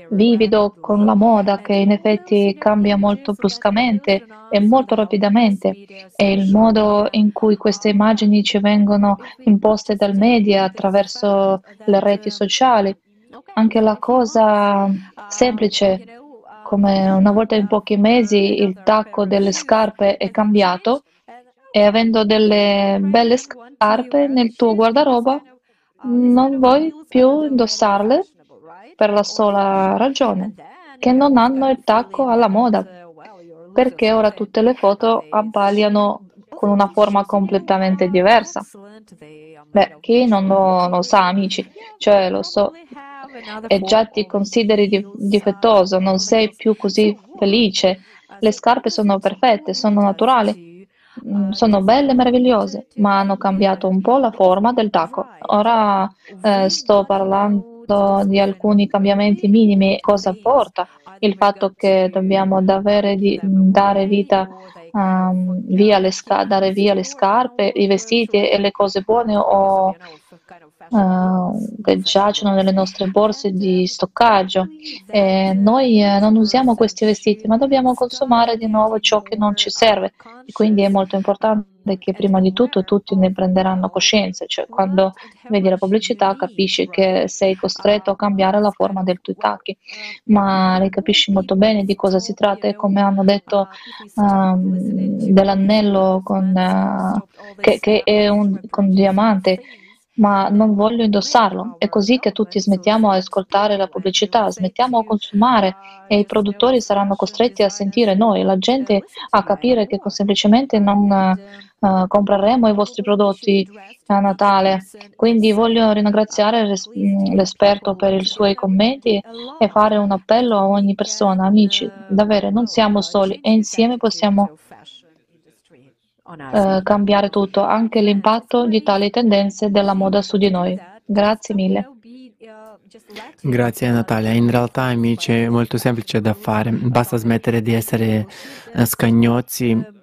vivido con la moda che in effetti cambia molto bruscamente e molto rapidamente, e il modo in cui queste immagini ci vengono imposte dal media attraverso le reti sociali. Anche la cosa semplice, come una volta in pochi mesi il tacco delle scarpe è cambiato, e avendo delle belle scarpe nel tuo guardaroba non vuoi più indossarle per la sola ragione che non hanno il tacco alla moda, perché ora tutte le foto abbagliano con una forma completamente diversa. Beh, chi non lo, lo sa, amici, cioè lo so, e già ti consideri dif- difettoso, non sei più così felice. Le scarpe sono perfette, sono naturali, sono belle e meravigliose, ma hanno cambiato un po' la forma del tacco. Ora eh, sto parlando di alcuni cambiamenti minimi. Cosa porta il fatto che dobbiamo davvero di dare vita um, via le sca- dare via le scarpe, i vestiti e le cose buone o uh, che giacciono nelle nostre borse di stoccaggio, e noi eh, non usiamo questi vestiti, ma dobbiamo consumare di nuovo ciò che non ci serve, e quindi è molto importante che prima di tutto tutti ne prenderanno coscienza, cioè quando vedi la pubblicità capisci che sei costretto a cambiare la forma dei tuoi tacchi, ma lei capisci molto bene di cosa si tratta, e come hanno detto um, dell'anello con, uh, che, che è un con diamante, ma non voglio indossarlo. È così che tutti smettiamo di ascoltare la pubblicità, smettiamo di consumare, e i produttori saranno costretti a sentire noi, la gente a capire che semplicemente non uh, compreremo i vostri prodotti a Natale. Quindi voglio ringraziare l'esperto per i suoi commenti e fare un appello a ogni persona. Amici, davvero non siamo soli, e insieme possiamo Uh, cambiare tutto, anche l'impatto di tali tendenze della moda su di noi. Grazie mille. Grazie Natalia. In realtà, amici, è molto semplice da fare. Basta smettere di essere scagnozzi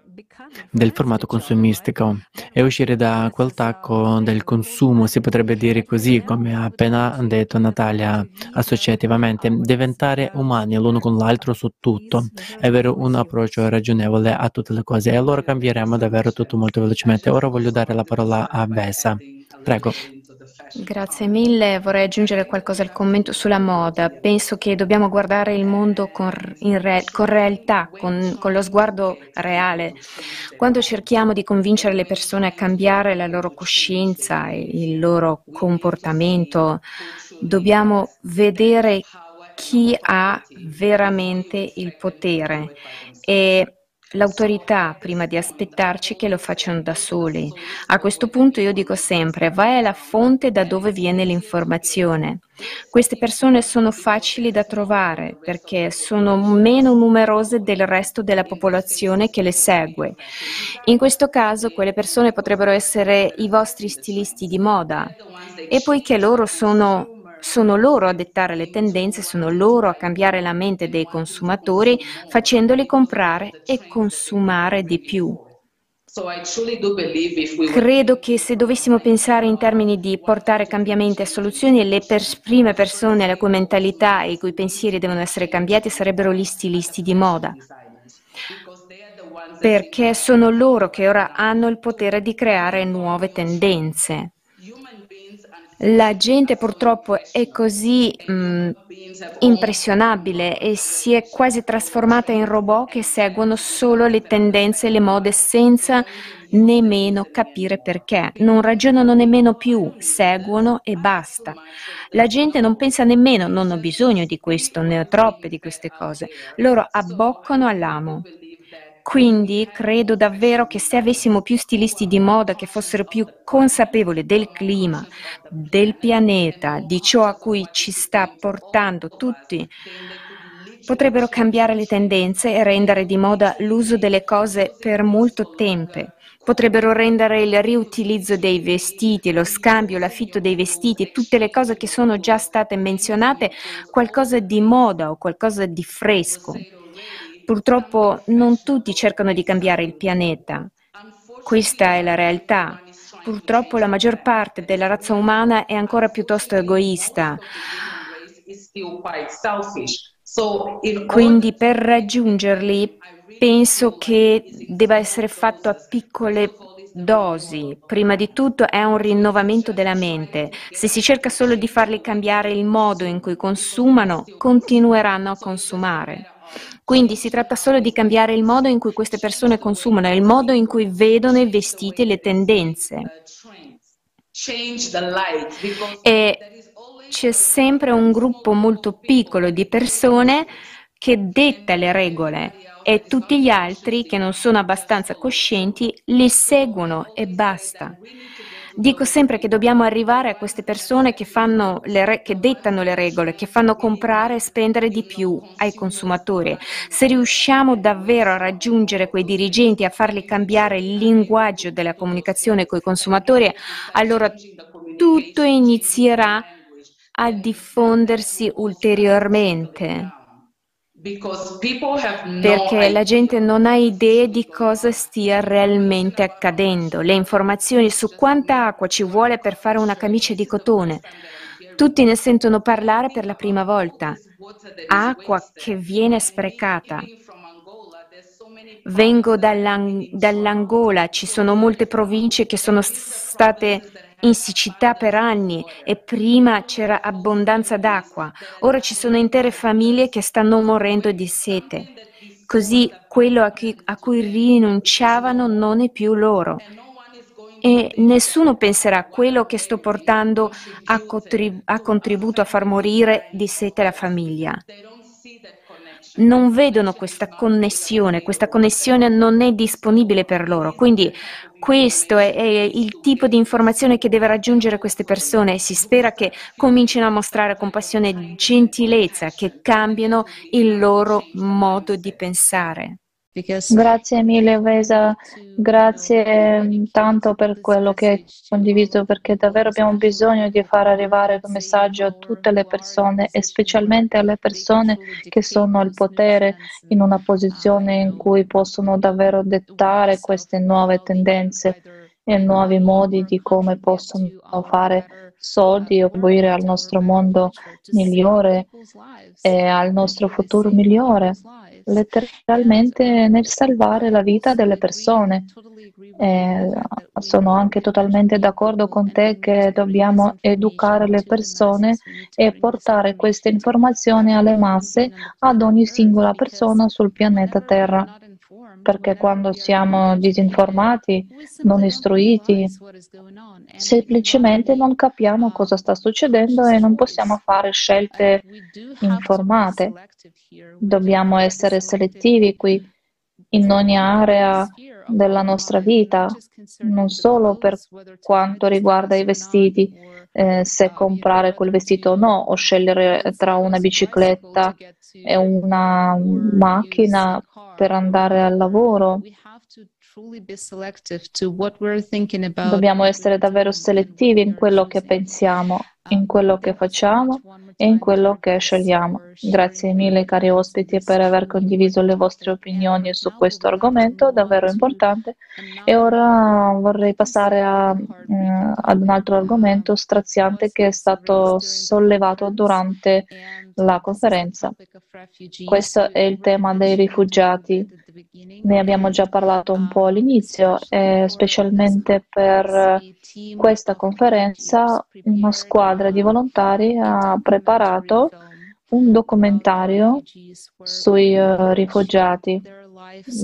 del formato consumistico e uscire da quel tacco del consumo, si potrebbe dire così, come ha appena detto Natalia, associativamente, diventare umani l'uno con l'altro su tutto, è vero, un approccio ragionevole a tutte le cose, e allora cambieremo davvero tutto molto velocemente. Ora voglio dare la parola a Veza, prego. Grazie mille, vorrei aggiungere qualcosa al commento sulla moda. Penso che dobbiamo guardare il mondo con, in re, con realtà, con, con lo sguardo reale. Quando cerchiamo di convincere le persone a cambiare la loro coscienza e il loro comportamento, dobbiamo vedere chi ha veramente il potere e l'autorità prima di aspettarci che lo facciano da soli. A questo punto io dico sempre, vai alla fonte da dove viene l'informazione. Queste persone sono facili da trovare perché sono meno numerose del resto della popolazione che le segue. In questo caso quelle persone potrebbero essere i vostri stilisti di moda, e poiché loro sono Sono loro a dettare le tendenze, sono loro a cambiare la mente dei consumatori, facendoli comprare e consumare di più. Credo che se dovessimo pensare in termini di portare cambiamenti a soluzioni, le pers- prime persone la cui mentalità e i cui pensieri devono essere cambiati sarebbero gli stilisti di moda, perché sono loro che ora hanno il potere di creare nuove tendenze. La gente purtroppo è così mh, impressionabile e si è quasi trasformata in robot che seguono solo le tendenze e le mode senza nemmeno capire perché. Non ragionano nemmeno più, seguono e basta. La gente non pensa nemmeno, non ho bisogno di questo, ne ho troppe di queste cose. Loro abboccano all'amo. Quindi credo davvero che se avessimo più stilisti di moda che fossero più consapevoli del clima, del pianeta, di ciò a cui ci sta portando tutti, potrebbero cambiare le tendenze e rendere di moda l'uso delle cose per molto tempo. Potrebbero rendere il riutilizzo dei vestiti, lo scambio, l'affitto dei vestiti, tutte le cose che sono già state menzionate, qualcosa di moda o qualcosa di fresco. Purtroppo non tutti cercano di cambiare il pianeta. Questa è la realtà. Purtroppo la maggior parte della razza umana è ancora piuttosto egoista. Quindi per raggiungerli penso che debba essere fatto a piccole dosi. Prima di tutto è un rinnovamento della mente. Se si cerca solo di farli cambiare il modo in cui consumano, continueranno a consumare. Quindi si tratta solo di cambiare il modo in cui queste persone consumano, il modo in cui vedono i vestiti e le tendenze. E c'è sempre un gruppo molto piccolo di persone che detta le regole e tutti gli altri che non sono abbastanza coscienti li seguono e basta. Dico sempre che dobbiamo arrivare a queste persone che, fanno le re- che dettano le regole, che fanno comprare e spendere di più ai consumatori. Se riusciamo davvero a raggiungere quei dirigenti, a farli cambiare il linguaggio della comunicazione con i consumatori, allora tutto inizierà a diffondersi ulteriormente. Perché la gente non ha idee di cosa stia realmente accadendo, le informazioni su quanta acqua ci vuole per fare una camicia di cotone. Tutti ne sentono parlare per la prima volta. Acqua che viene sprecata. Vengo dall'Ang- dall'Angola, ci sono molte province che sono state in siccità per anni e prima c'era abbondanza d'acqua, ora ci sono intere famiglie che stanno morendo di sete. Così quello a cui, a cui rinunciavano non è più loro. E nessuno penserà a quello che sto portando ha contribu- ha contribuito a far morire di sete la famiglia. Non vedono questa connessione, questa connessione non è disponibile per loro, quindi questo è, è il tipo di informazione che deve raggiungere queste persone e si spera che comincino a mostrare compassione e gentilezza, che cambino il loro modo di pensare. Grazie mille Veza, grazie tanto per quello che hai condiviso, perché davvero abbiamo bisogno di far arrivare il messaggio a tutte le persone e specialmente alle persone che sono al potere in una posizione in cui possono davvero dettare queste nuove tendenze e nuovi modi di come possono fare soldi e contribuire al nostro mondo migliore e al nostro futuro migliore, letteralmente nel salvare la vita delle persone. E sono anche totalmente d'accordo con te che dobbiamo educare le persone e portare queste informazioni alle masse, ad ogni singola persona sul pianeta Terra. Perché quando siamo disinformati, non istruiti, semplicemente non capiamo cosa sta succedendo e non possiamo fare scelte informate. Dobbiamo essere selettivi qui, in ogni area della nostra vita, non solo per quanto riguarda i vestiti, eh, se comprare quel vestito o no, o scegliere tra una bicicletta e una macchina per andare al lavoro. Dobbiamo essere davvero selettivi in quello che pensiamo, in quello che facciamo e in quello che scegliamo. Grazie mille cari ospiti per aver condiviso le vostre opinioni su questo argomento davvero importante. E ora vorrei passare a, ad un altro argomento straziante che è stato sollevato durante la conferenza. Questo è il tema dei rifugiati. Ne abbiamo già parlato un po' all'inizio e specialmente per questa conferenza una squadra di volontari ha preparato un documentario sui uh, rifugiati,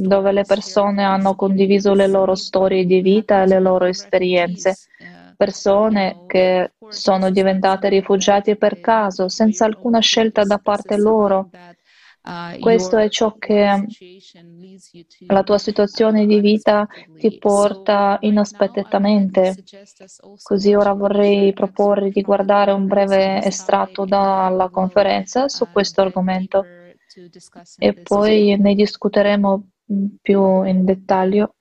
dove le persone hanno condiviso le loro storie di vita e le loro esperienze. Persone che sono diventate rifugiati per caso, senza alcuna scelta da parte loro. Questo è ciò che la tua situazione di vita ti porta inaspettatamente. Così ora vorrei proporre di guardare un breve estratto dalla conferenza su questo argomento e poi ne discuteremo più in dettaglio.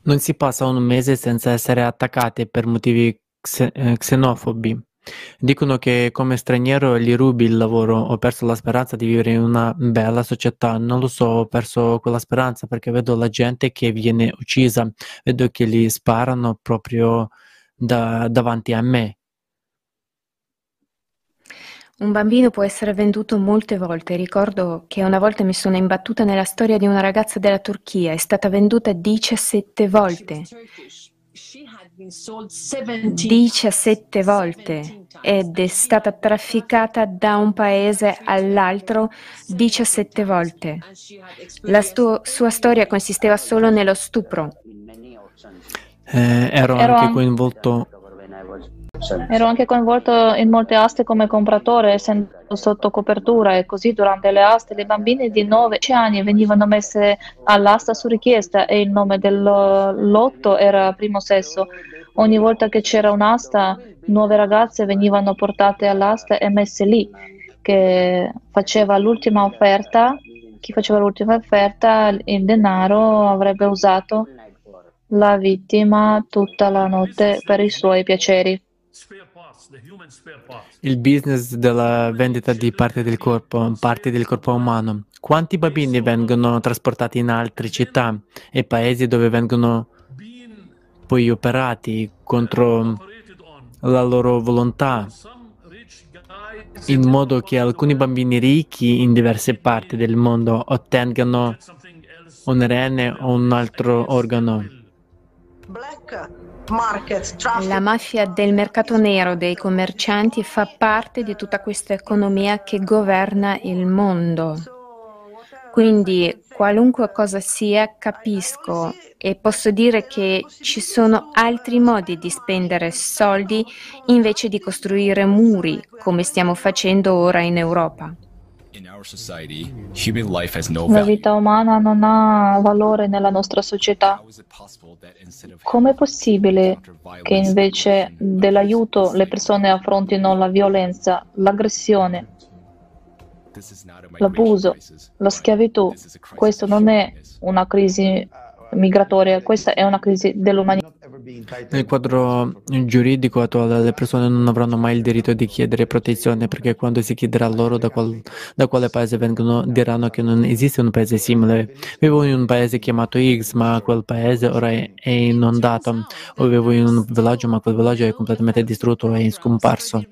Non si passa un mese senza essere attaccati per motivi xenofobi, Dicono che come straniero gli rubi il lavoro, ho perso la speranza di vivere in una bella società, non lo so, ho perso quella speranza perché vedo la gente che viene uccisa, vedo che li sparano proprio da, davanti a me. Un bambino può essere venduto molte volte. Ricordo che una volta mi sono imbattuta nella storia di una ragazza della Turchia, è stata venduta diciassette volte. diciassette volte ed è stata trafficata da un paese all'altro diciassette volte. La stu- sua storia consisteva solo nello stupro. Eh, ero anche coinvolto. Ero anche coinvolto in molte aste come compratore, essendo sotto copertura, e così durante le aste le bambine di nove a dieci anni venivano messe all'asta su richiesta e il nome del lotto era primo sesso. Ogni volta che c'era un'asta, nuove ragazze venivano portate all'asta e messe lì. Che faceva l'ultima offerta, chi faceva l'ultima offerta, il denaro avrebbe usato la vittima tutta la notte per i suoi piaceri. Il business della vendita di parte del corpo, parti del corpo umano. Quanti bambini vengono trasportati in altre città e paesi dove vengono poi operati contro la loro volontà, in modo che alcuni bambini ricchi in diverse parti del mondo ottengano un rene o un altro organo. La mafia del mercato nero, dei commercianti, fa parte di tutta questa economia che governa il mondo. Quindi, qualunque cosa sia, capisco e posso dire che ci sono altri modi di spendere soldi invece di costruire muri, come stiamo facendo ora in Europa. La vita umana non ha valore nella nostra società. Com'è possibile che invece dell'aiuto le persone affrontino la violenza, l'aggressione, l'abuso, la schiavitù? Questa non è una crisi migratoria, questa è una crisi dell'umanità. Nel quadro giuridico attuale le persone non avranno mai il diritto di chiedere protezione, perché quando si chiederà loro da, qual, da quale paese vengono diranno che non esiste un paese simile. Vivo in un paese chiamato X, ma quel paese ora è inondato, o vivo in un villaggio, ma quel villaggio è completamente distrutto e scomparso.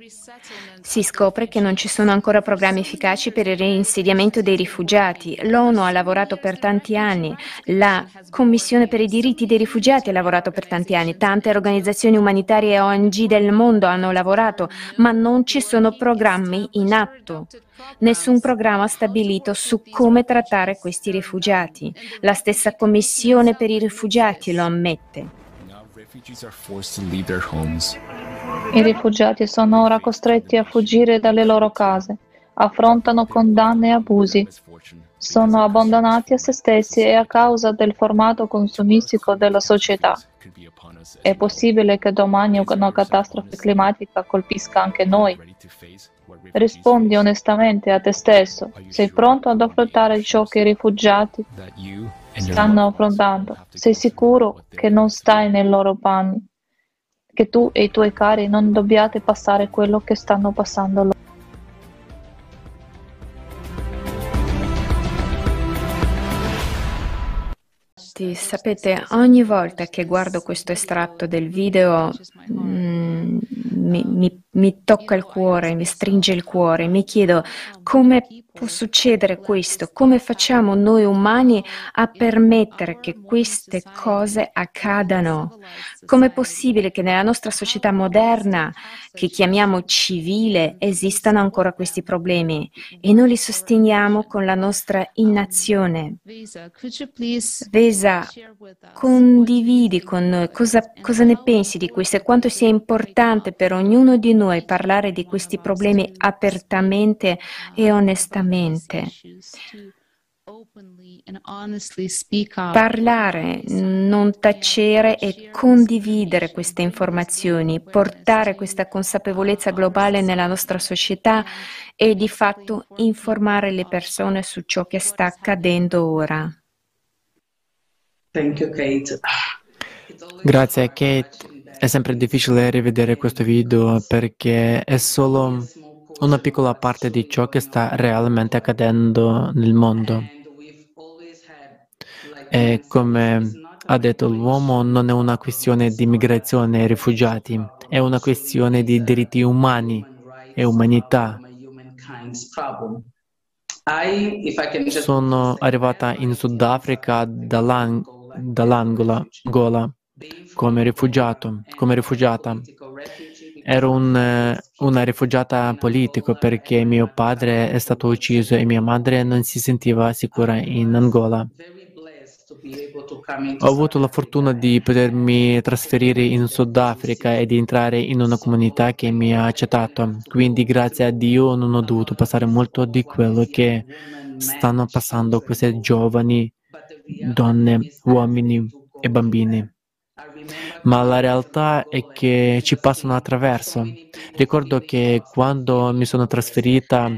Si scopre che non ci sono ancora programmi efficaci per il reinsediamento dei rifugiati. L'ONU ha lavorato per tanti anni, la Commissione per i diritti dei rifugiati ha lavorato per tanti anni, tante organizzazioni umanitarie e O N G del mondo hanno lavorato, ma non ci sono programmi in atto. Nessun programma stabilito su come trattare questi rifugiati. La stessa Commissione per i rifugiati lo ammette. I rifugiati sono ora costretti a fuggire dalle loro case, affrontano condanne e abusi, sono abbandonati a se stessi e a causa del formato consumistico della società. È possibile che domani una catastrofe climatica colpisca anche noi. Rispondi onestamente a te stesso, sei pronto ad affrontare ciò che i rifugiati stanno affrontando, sei sicuro che non stai nei loro panni, che tu e i tuoi cari non dobbiate passare quello che stanno passando loro. Sapete, ogni volta che guardo questo estratto del video mm, mi, mi, mi tocca il cuore, mi stringe il cuore, mi chiedo come può succedere questo, come facciamo noi umani a permettere che queste cose accadano? Com'è possibile che nella nostra società moderna, che chiamiamo civile, esistano ancora questi problemi e noi li sosteniamo con la nostra inazione? Veza, condividi con noi cosa, cosa ne pensi di questo e quanto sia importante per ognuno di noi parlare di questi problemi apertamente e onestamente. Parlare, non tacere e condividere queste informazioni, portare questa consapevolezza globale nella nostra società e di fatto informare le persone su ciò che sta accadendo ora. Grazie, Kate. È sempre difficile rivedere questo video perché è solo una piccola parte di ciò che sta realmente accadendo nel mondo. E come ha detto l'uomo, non è una questione di migrazione e rifugiati, è una questione di diritti umani e umanità. Sono arrivata in Sudafrica dall'Ang- dall'Angola come rifugiato, come rifugiata. Ero un, una rifugiata politica perché mio padre è stato ucciso e mia madre non si sentiva sicura in Angola. Ho avuto la fortuna di potermi trasferire in Sudafrica e di entrare in una comunità che mi ha accettato, quindi grazie a Dio non ho dovuto passare molto di quello che stanno passando queste giovani donne, uomini e bambini. Ma la realtà è che ci passano attraverso. Ricordo che quando mi sono trasferita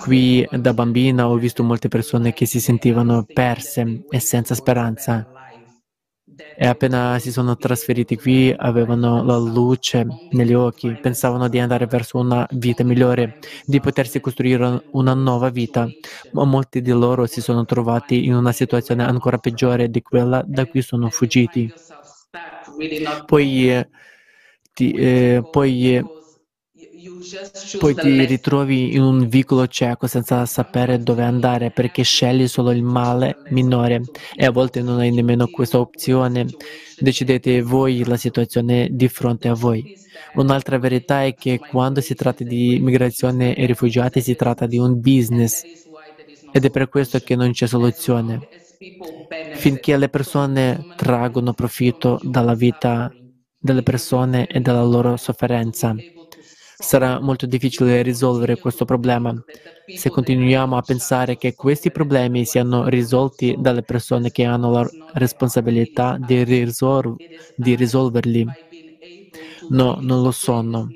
qui da bambina ho visto molte persone che si sentivano perse e senza speranza. E appena si sono trasferiti qui avevano la luce negli occhi, pensavano di andare verso una vita migliore, di potersi costruire una nuova vita, ma molti di loro si sono trovati in una situazione ancora peggiore di quella da cui sono fuggiti. Poi, eh, ti, eh, poi eh, Poi ti ritrovi in un vicolo cieco senza sapere dove andare perché scegli solo il male minore e a volte non hai nemmeno questa opzione. Decidete voi la situazione di fronte a voi. Un'altra verità è che quando si tratta di migrazione e rifugiati si tratta di un business ed è per questo che non c'è soluzione. Finché le persone traggono profitto dalla vita delle persone e dalla loro sofferenza, sarà molto difficile risolvere questo problema. Se continuiamo a pensare che questi problemi siano risolti dalle persone che hanno la responsabilità di, risol- di risolverli, no, non lo sono.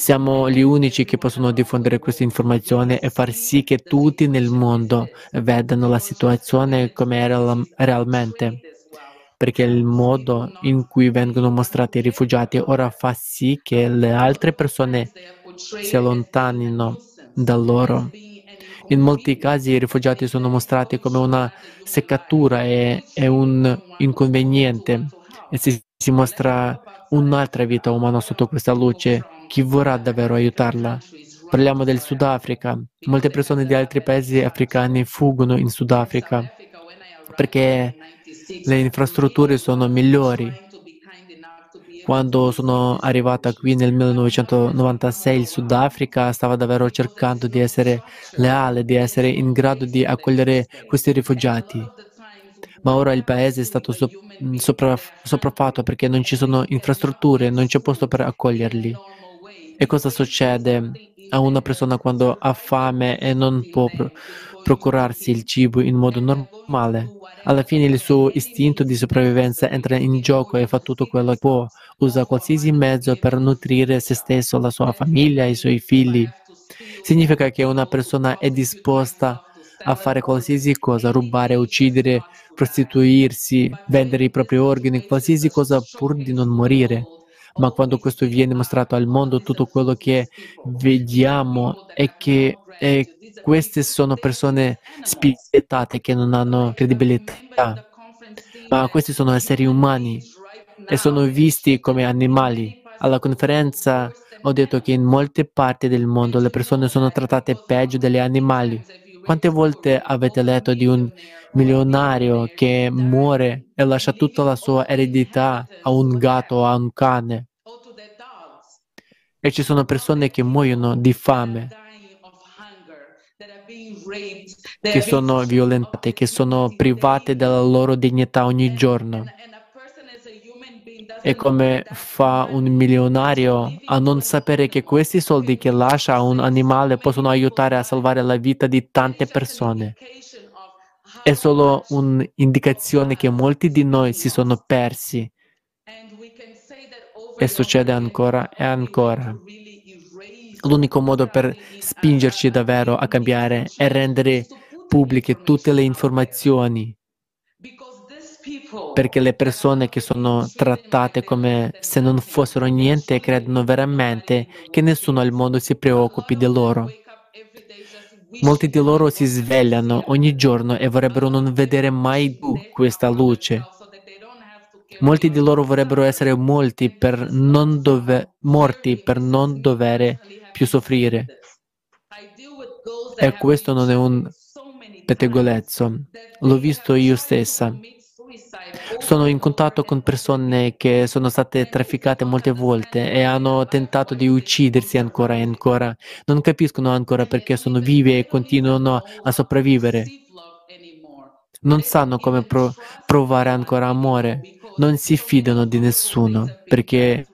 Siamo gli unici che possono diffondere questa informazione e far sì che tutti nel mondo vedano la situazione come era realmente. Perché il modo in cui vengono mostrati i rifugiati ora fa sì che le altre persone si allontanino da loro. In molti casi i rifugiati sono mostrati come una seccatura e, e un inconveniente e si, si mostra un'altra vita umana sotto questa luce. Chi vorrà davvero aiutarla? Parliamo del Sudafrica. Molte persone di altri paesi africani fuggono in Sudafrica perché le infrastrutture sono migliori. Quando sono arrivata qui nel millenovecentonovantasei, il Sudafrica stava davvero cercando di essere leale, di essere in grado di accogliere questi rifugiati. Ma ora il paese è stato sopraffatto perché non ci sono infrastrutture, non c'è posto per accoglierli. E cosa succede a una persona quando ha fame e non può procurarsi il cibo in modo normale? Alla fine il suo istinto di sopravvivenza entra in gioco e fa tutto quello che può, usa qualsiasi mezzo per nutrire se stesso, la sua famiglia e i suoi figli. Significa che una persona è disposta a fare qualsiasi cosa, rubare, uccidere, prostituirsi, vendere i propri organi, qualsiasi cosa pur di non morire. Ma quando questo viene mostrato al mondo, tutto quello che vediamo è che è, queste sono persone spietate che non hanno credibilità, ma questi sono esseri umani e sono visti come animali. Alla conferenza ho detto che in molte parti del mondo le persone sono trattate peggio degli animali. Quante volte avete letto di un milionario che muore e lascia tutta la sua eredità a un gatto o a un cane? E ci sono persone che muoiono di fame, che sono violentate, che sono private della loro dignità ogni giorno. E come fa un milionario a non sapere che questi soldi che lascia a un animale possono aiutare a salvare la vita di tante persone? È solo un'indicazione che molti di noi si sono persi e succede ancora e ancora. L'unico modo per spingerci davvero a cambiare è rendere pubbliche tutte le informazioni. perché le persone che sono trattate come se non fossero niente credono veramente che nessuno al mondo si preoccupi di loro. Molti di loro si svegliano ogni giorno e vorrebbero non vedere mai più questa luce. Molti di loro vorrebbero essere morti per non dove, morti per non dover più soffrire. E questo non è un pettegolezzo. L'ho visto io stessa. Sono in contatto con persone che sono state trafficate molte volte e hanno tentato di uccidersi ancora e ancora. Non capiscono ancora perché sono vive e continuano a sopravvivere. Non sanno come pro- provare ancora amore. Non si fidano di nessuno perché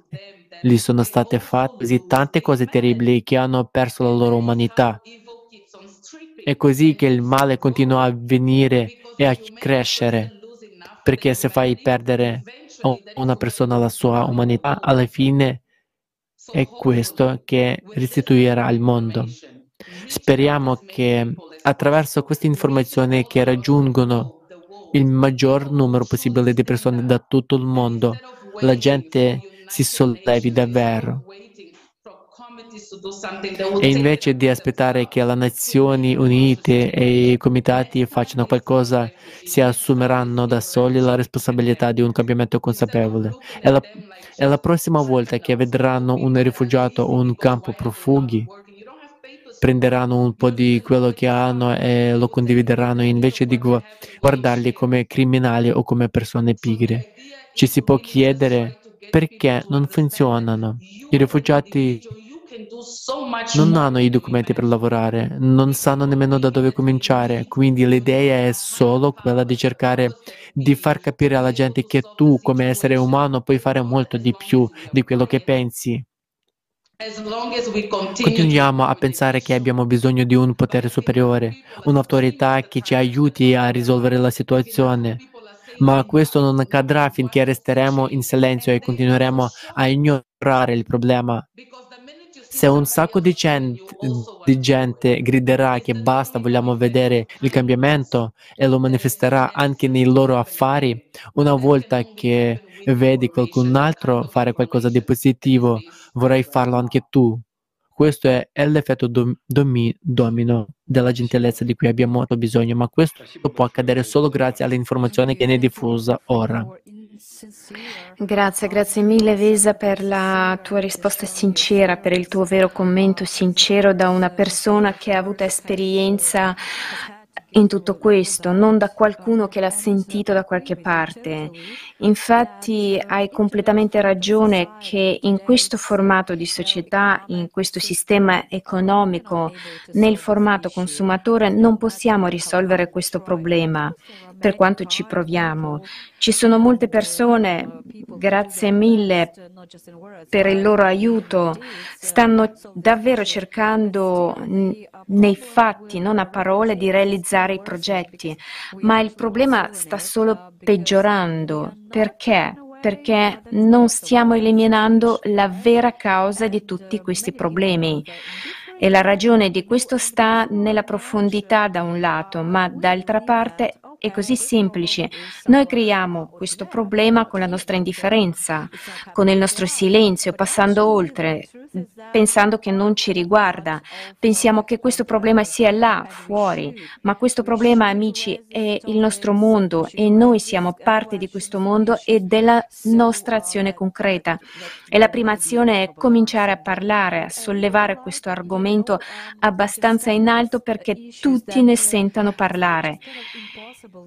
gli sono state fatte così tante cose terribili che hanno perso la loro umanità. È così che il male continua a venire e a crescere. Perché se fai perdere a una persona la sua umanità, alla fine è questo che restituirà al mondo. Speriamo che attraverso queste informazioni che raggiungono il maggior numero possibile di persone da tutto il mondo, la gente si sollevi davvero. E invece di aspettare che le Nazioni Unite e i comitati facciano qualcosa, si assumeranno da soli la responsabilità di un cambiamento consapevole. E la, e la prossima volta che vedranno un rifugiato o un campo profughi, prenderanno un po' di quello che hanno e lo condivideranno invece di guardarli come criminali o come persone pigre. Ci si può chiedere perché non funzionano. I rifugiati non hanno i documenti per lavorare, non sanno nemmeno da dove cominciare, quindi l'idea è solo quella di cercare di far capire alla gente che tu, come essere umano, puoi fare molto di più di quello che pensi. Continuiamo a pensare che abbiamo bisogno di un potere superiore, un'autorità che ci aiuti a risolvere la situazione, ma questo non accadrà finché resteremo in silenzio e continueremo a ignorare il problema. Se un sacco di gente, di gente griderà che basta, vogliamo vedere il cambiamento e lo manifesterà anche nei loro affari, una volta che vedi qualcun altro fare qualcosa di positivo, vorrai farlo anche tu. Questo è, è l'effetto domi, domino della gentilezza di cui abbiamo bisogno, ma questo può accadere solo grazie all'informazione che ne è diffusa ora. Grazie, grazie mille Veza per la tua risposta sincera, per il tuo vero commento sincero da una persona che ha avuto esperienza in tutto questo, non da qualcuno che l'ha sentito da qualche parte. Infatti hai completamente ragione che in questo formato di società, in questo sistema economico, nel formato consumatore non possiamo risolvere questo problema, per quanto ci proviamo. Ci sono molte persone, grazie mille per il loro aiuto, stanno davvero cercando nei fatti, non a parole, di realizzare i progetti, ma il problema sta solo peggiorando. Perché? Perché non stiamo eliminando la vera causa di tutti questi problemi. E la ragione di questo sta nella profondità da un lato, ma d'altra parte è così semplice. Noi creiamo questo problema con la nostra indifferenza, con il nostro silenzio, passando oltre, pensando che non ci riguarda. Pensiamo che questo problema sia là, fuori, ma questo problema, amici, è il nostro mondo e noi siamo parte di questo mondo e della nostra azione concreta. E la prima azione è cominciare a parlare, a sollevare questo argomento abbastanza in alto perché tutti ne sentano parlare.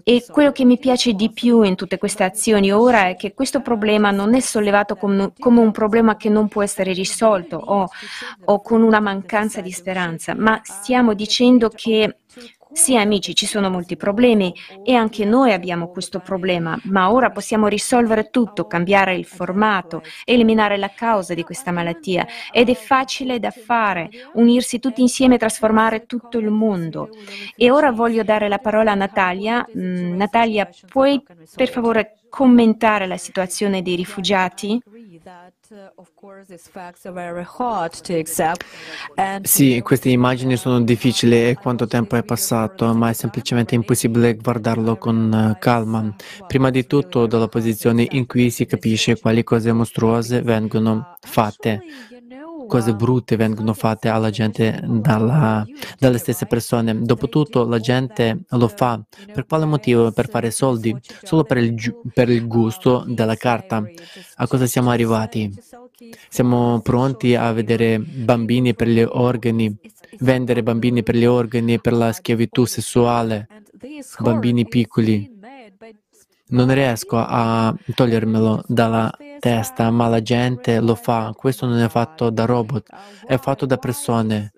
E quello che mi piace di più in tutte queste azioni ora è che questo problema non è sollevato come un problema che non può essere risolto o, o con una mancanza di speranza, ma stiamo dicendo che sì, amici, ci sono molti problemi e anche noi abbiamo questo problema, ma ora possiamo risolvere tutto, cambiare il formato, eliminare la causa di questa malattia. Ed è facile da fare, unirsi tutti insieme e trasformare tutto il mondo. E ora voglio dare la parola a Natalia. Natalia, puoi per favore commentare la situazione dei rifugiati? Sì, queste immagini sono difficili e quanto tempo è passato, ma è semplicemente impossibile guardarlo con calma. Prima di tutto dalla posizione in cui si capisce quali cose mostruose vengono fatte, cose brutte vengono fatte alla gente dalla, dalle stesse persone. Dopotutto la gente lo fa. Per quale motivo? Per fare soldi, solo per il, per il gusto della carta. A cosa siamo arrivati? Siamo pronti a vedere bambini per gli organi, vendere bambini per gli organi, per la schiavitù sessuale, bambini piccoli. Non riesco a togliermelo dalla testa, ma la gente lo fa. Questo non è fatto da robot, è fatto da persone.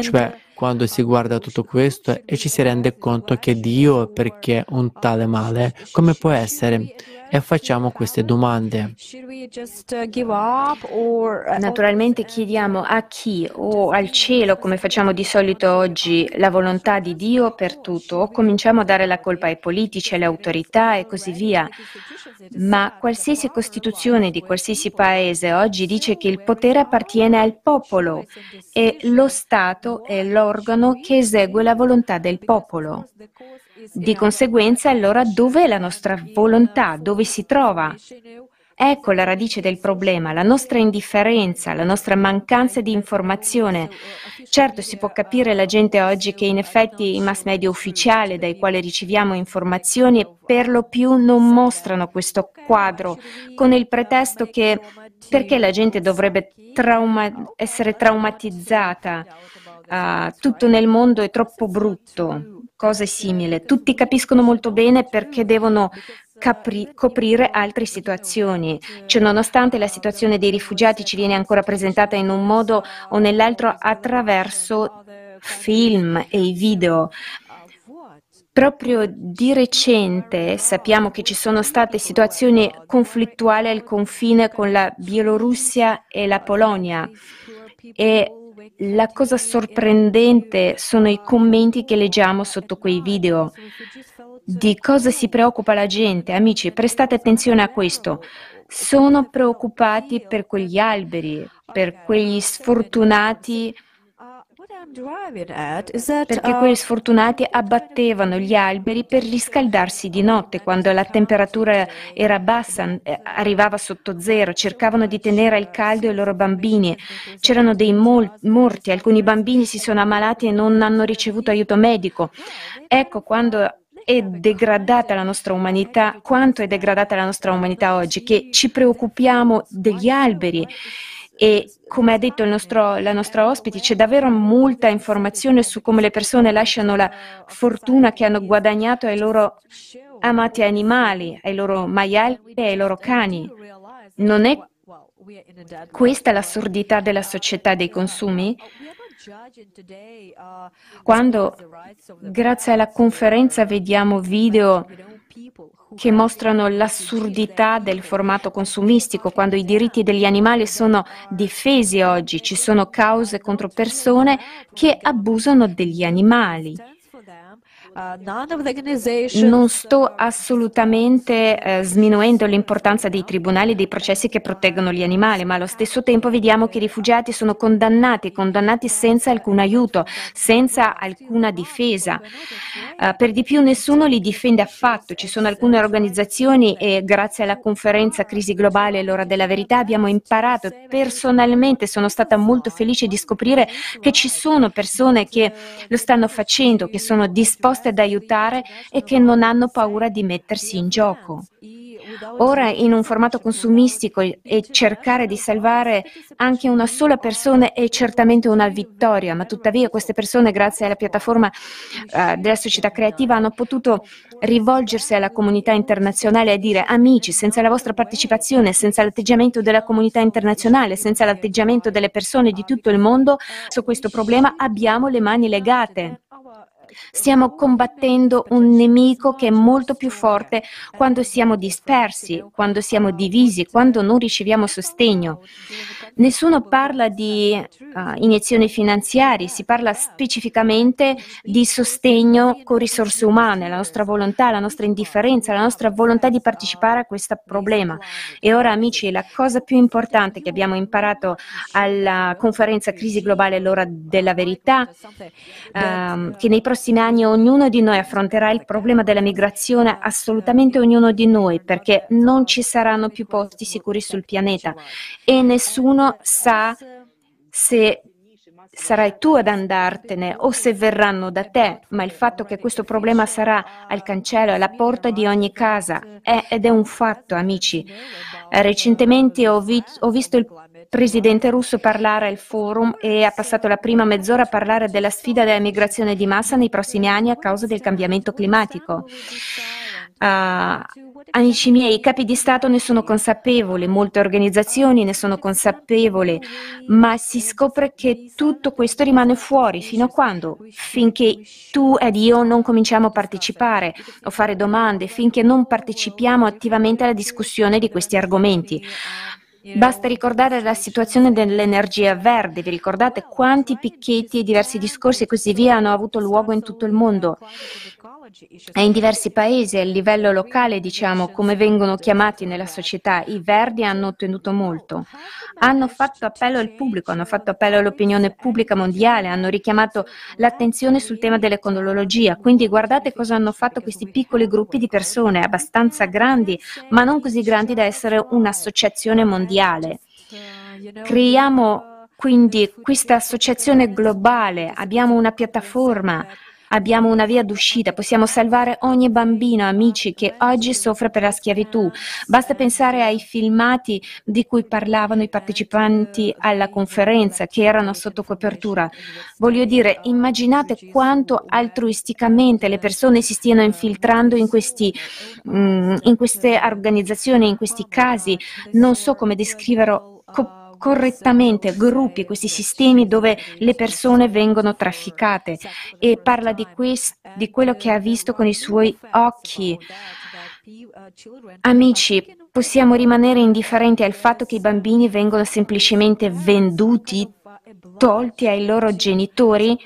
Cioè, quando si guarda tutto questo e ci si rende conto che Dio, perché un tale male, come può essere? E facciamo queste domande. Naturalmente chiediamo a chi o al cielo, come facciamo di solito oggi, la volontà di Dio per tutto, o cominciamo a dare la colpa ai politici, alle autorità e così via. Ma qualsiasi costituzione di qualsiasi paese oggi dice che il potere appartiene al popolo e lo Stato è l'organo che esegue la volontà del popolo. Di conseguenza, allora, dov'è la nostra volontà? Dove si trova? Ecco la radice del problema, la nostra indifferenza, la nostra mancanza di informazione. Certo, si può capire la gente oggi che in effetti i mass media ufficiali dai quali riceviamo informazioni per lo più non mostrano questo quadro, con il pretesto che perché la gente dovrebbe trauma- essere traumatizzata? Uh, tutto nel mondo è troppo brutto. Cose simili. Tutti capiscono molto bene perché devono capri- coprire altre situazioni. Cioè, nonostante la situazione dei rifugiati ci viene ancora presentata in un modo o nell'altro attraverso film e i video. Proprio di recente sappiamo che ci sono state situazioni conflittuali al confine con la Bielorussia e la Polonia. E la cosa sorprendente sono i commenti che leggiamo sotto quei video. Di cosa si preoccupa la gente? Amici, prestate attenzione a questo. Sono preoccupati per quegli alberi, per quegli sfortunati, perché quegli sfortunati abbattevano gli alberi per riscaldarsi di notte, quando la temperatura era bassa, arrivava sotto zero, cercavano di tenere al caldo i loro bambini. C'erano dei mol- morti, alcuni bambini si sono ammalati e non hanno ricevuto aiuto medico. Ecco quando è degradata la nostra umanità, quanto è degradata la nostra umanità oggi, che ci preoccupiamo degli alberi. E come ha detto il nostro, la nostra ospite, c'è davvero molta informazione su come le persone lasciano la fortuna che hanno guadagnato ai loro amati animali, ai loro maiali e ai loro cani. Non è questa l'assurdità della società dei consumi? Quando, grazie alla conferenza, vediamo video che mostrano l'assurdità del formato consumistico, quando i diritti degli animali sono difesi oggi, ci sono cause contro persone che abusano degli animali. Non sto assolutamente eh, sminuendo l'importanza dei tribunali e dei processi che proteggono gli animali, ma allo stesso tempo vediamo che i rifugiati sono condannati, condannati senza alcun aiuto, senza alcuna difesa. Eh, per di più nessuno li difende affatto. Ci sono alcune organizzazioni e grazie alla conferenza Crisi globale. L'ora della verità abbiamo imparato. Personalmente sono stata molto felice di scoprire che ci sono persone che lo stanno facendo, che sono disposte ad aiutare e che non hanno paura di mettersi in gioco. Ora, in un formato consumistico, e cercare di salvare anche una sola persona è certamente una vittoria, ma tuttavia queste persone, grazie alla piattaforma uh, della Società Creativa, hanno potuto rivolgersi alla comunità internazionale e dire: amici, senza la vostra partecipazione, senza l'atteggiamento della comunità internazionale, senza l'atteggiamento delle persone di tutto il mondo, su questo problema abbiamo le mani legate. Stiamo combattendo un nemico che è molto più forte quando siamo dispersi, quando siamo divisi, quando non riceviamo sostegno. Nessuno parla di uh, iniezioni finanziarie, si parla specificamente di sostegno con risorse umane, la nostra volontà, la nostra indifferenza, la nostra volontà di partecipare a questo problema. E ora, amici, la cosa più importante che abbiamo imparato alla conferenza Crisi globale. L'ora della verità, uh, che nei prossimi anni ognuno di noi affronterà il problema della migrazione, assolutamente ognuno di noi, perché non ci saranno più posti sicuri sul pianeta e nessuno sa se sarai tu ad andartene o se verranno da te, ma il fatto che questo problema sarà al cancello, alla porta di ogni casa, è ed è un fatto, amici. Recentemente ho, vi, ho visto il presidente russo parlare al forum e ha passato la prima mezz'ora a parlare della sfida della migrazione di massa nei prossimi anni a causa del cambiamento climatico. Uh, amici miei, i capi di Stato ne sono consapevoli, molte organizzazioni ne sono consapevoli, ma si scopre che tutto questo rimane fuori. Fino a quando? Finché tu ed io non cominciamo a partecipare o fare domande, finché non partecipiamo attivamente alla discussione di questi argomenti. Basta ricordare la situazione dell'energia verde, vi ricordate quanti picchetti e diversi discorsi e così via hanno avuto luogo in tutto il mondo e in diversi paesi a livello locale, diciamo, come vengono chiamati nella società. I verdi hanno ottenuto molto, hanno fatto appello al pubblico, hanno fatto appello all'opinione pubblica mondiale, hanno richiamato l'attenzione sul tema dell'ecologia. Quindi guardate cosa hanno fatto questi piccoli gruppi di persone, abbastanza grandi, ma non così grandi da essere un'associazione mondiale. Creiamo quindi questa associazione globale, abbiamo una piattaforma, abbiamo una via d'uscita, possiamo salvare ogni bambino, amici, che oggi soffre per la schiavitù. Basta pensare ai filmati di cui parlavano i partecipanti alla conferenza, che erano sotto copertura. Voglio dire, immaginate quanto altruisticamente le persone si stiano infiltrando in, questi, in queste organizzazioni, in questi casi. Non so come descriverlo correttamente, gruppi, questi sistemi dove le persone vengono trafficate, e parla di, questo, di quello che ha visto con i suoi occhi. Amici, possiamo rimanere indifferenti al fatto che i bambini vengono semplicemente venduti, tolti ai loro genitori?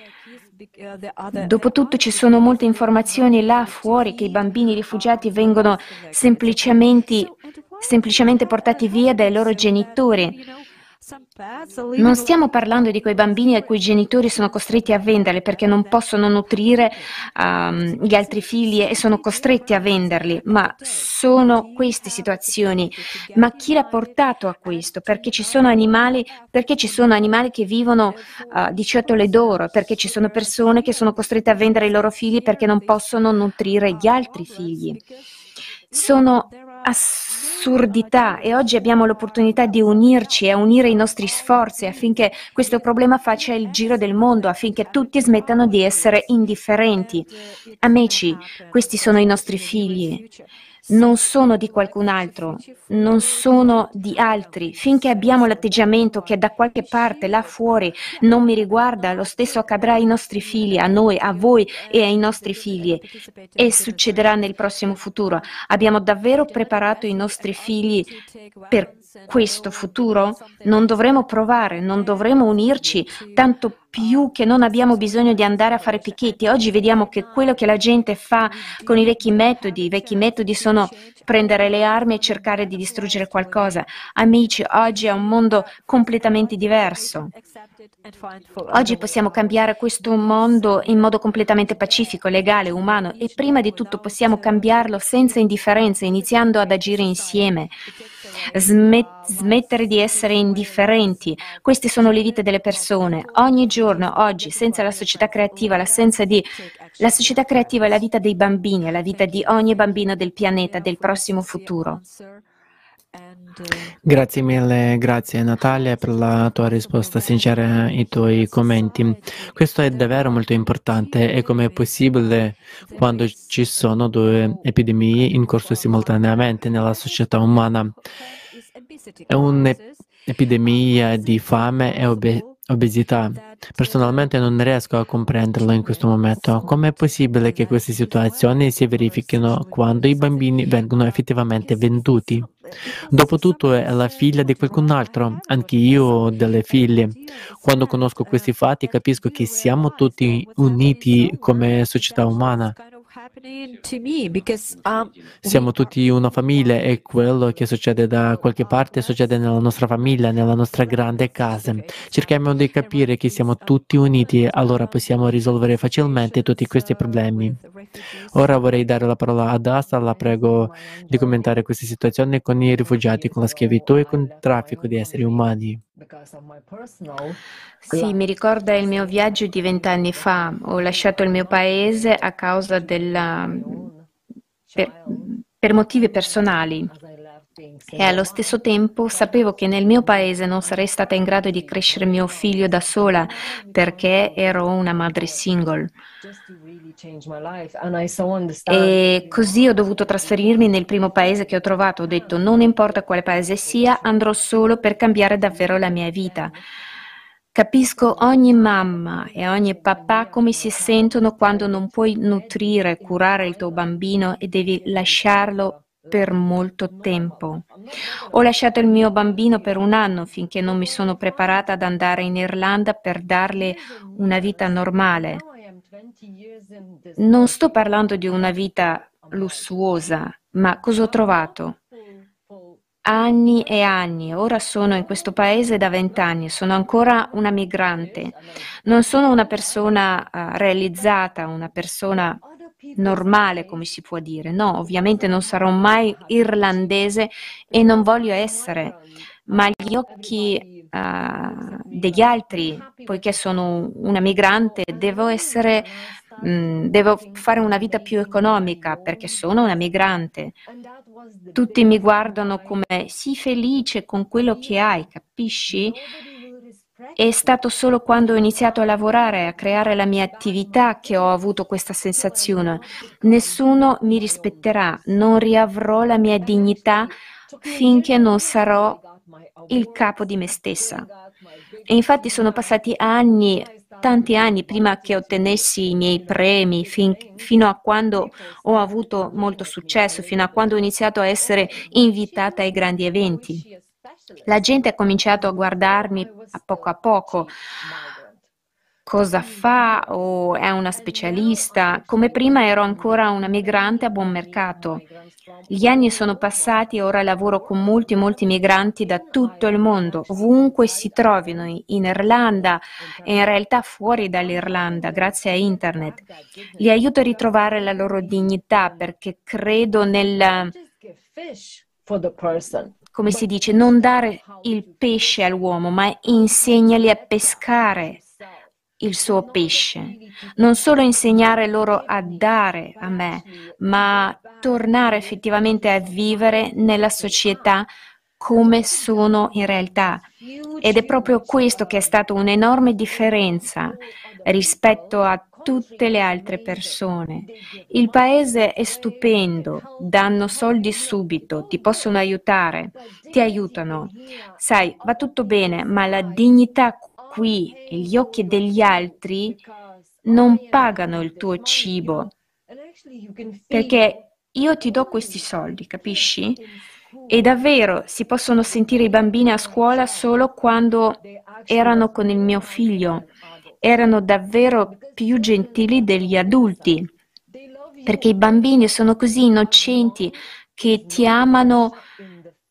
Dopotutto ci sono molte informazioni là fuori che i bambini rifugiati vengono semplicemente, semplicemente portati via dai loro genitori. Non stiamo parlando di quei bambini ai cui genitori sono costretti a venderli perché non possono nutrire um, gli altri figli e sono costretti a venderli, ma sono queste situazioni. Ma chi l'ha portato a questo? Perché ci sono animali, perché ci sono animali che vivono uh, di ciotole d'oro, perché ci sono persone che sono costrette a vendere i loro figli perché non possono nutrire gli altri figli. Sono assurdità e oggi abbiamo l'opportunità di unirci e unire i nostri sforzi affinché questo problema faccia il giro del mondo, affinché tutti smettano di essere indifferenti. Amici, questi sono i nostri figli, non sono di qualcun altro, non sono di altri. Finché abbiamo l'atteggiamento che da qualche parte là fuori non mi riguarda, lo stesso accadrà ai nostri figli, a noi, a voi e ai nostri figli, e succederà nel prossimo futuro. Abbiamo davvero preparato i nostri figli per questo futuro? Non dovremo provare, non dovremo unirci, tanto più più che non abbiamo bisogno di andare a fare picchetti. Oggi vediamo che quello che la gente fa con i vecchi metodi, i vecchi metodi sono prendere le armi e cercare di distruggere qualcosa. Amici, oggi è un mondo completamente diverso. Oggi possiamo cambiare questo mondo in modo completamente pacifico, legale, umano, e prima di tutto possiamo cambiarlo senza indifferenza, iniziando ad agire insieme. Smettere di essere indifferenti. Queste sono le vite delle persone. Ogni giorno, oggi, senza la società creativa, l'assenza di la società creativa è la vita dei bambini, è la vita di ogni bambino del pianeta, del prossimo futuro. Grazie mille, grazie Natalia per la tua risposta sincera e i tuoi commenti. Questo è davvero molto importante, e come è possibile quando ci sono due epidemie in corso simultaneamente nella società umana. È un'epidemia di fame e obesità. Obesità. Personalmente non riesco a comprenderlo in questo momento. Com'è possibile che queste situazioni si verifichino quando i bambini vengono effettivamente venduti? Dopotutto è la figlia di qualcun altro, anche io ho delle figlie. Quando conosco questi fatti capisco che siamo tutti uniti come società umana. Siamo tutti una famiglia e quello che succede da qualche parte succede nella nostra famiglia, nella nostra grande casa. Cerchiamo di capire che siamo tutti uniti, allora possiamo risolvere facilmente tutti questi problemi. Ora vorrei dare la parola ad Asta, la prego di commentare questa situazione con i rifugiati, con la schiavitù e con il traffico di esseri umani. Sì, mi ricorda il mio viaggio di vent'anni fa. Ho lasciato il mio paese a causa della... per, per motivi personali e allo stesso tempo sapevo che nel mio paese non sarei stata in grado di crescere mio figlio da sola perché ero una madre single. E così ho dovuto trasferirmi nel primo paese che ho trovato. Ho detto, non importa quale paese sia, andrò solo per cambiare davvero la mia vita. Capisco ogni mamma e ogni papà come si sentono quando non puoi nutrire, curare il tuo bambino e devi lasciarlo per molto tempo. Ho lasciato il mio bambino per un anno finché non mi sono preparata ad andare in Irlanda per darle una vita normale. Non sto parlando di una vita lussuosa, ma cosa ho trovato? Anni e anni. Ora sono in questo paese da vent'anni, sono ancora una migrante. Non sono una persona realizzata, una persona normale, come si può dire. No, ovviamente non sarò mai irlandese e non voglio essere, ma gli occhi uh, degli altri, poiché sono una migrante, devo essere, mh, devo fare una vita più economica perché sono una migrante. Tutti mi guardano come sii felice con quello che hai, capisci? È stato solo quando ho iniziato a lavorare, a creare la mia attività, che ho avuto questa sensazione. Nessuno mi rispetterà, non riavrò la mia dignità finché non sarò il capo di me stessa. E infatti sono passati anni, tanti anni, prima che ottenessi i miei premi, fin, fino a quando ho avuto molto successo, fino a quando ho iniziato a essere invitata ai grandi eventi. La gente ha cominciato a guardarmi a poco a poco. Cosa fa? O è una specialista? Come prima ero ancora una migrante a buon mercato. Gli anni sono passati e ora lavoro con molti, molti migranti da tutto il mondo, ovunque si trovino, in Irlanda e in realtà fuori dall'Irlanda, grazie a Internet. Li aiuto a ritrovare la loro dignità perché credo nel... Come si dice, non dare il pesce all'uomo, ma insegnali a pescare il suo pesce. Non solo insegnare loro a dare a me, ma tornare effettivamente a vivere nella società come sono in realtà. Ed è proprio questo che è stata un'enorme differenza rispetto a tutte le altre persone. Il paese è stupendo, danno soldi subito, ti possono aiutare, ti aiutano. Sai, va tutto bene, ma la dignità qui e gli occhi degli altri non pagano il tuo cibo, perché io ti do questi soldi, capisci? E davvero si possono sentire i bambini a scuola solo quando erano con il mio figlio. Erano davvero più gentili degli adulti, perché i bambini sono così innocenti che ti amano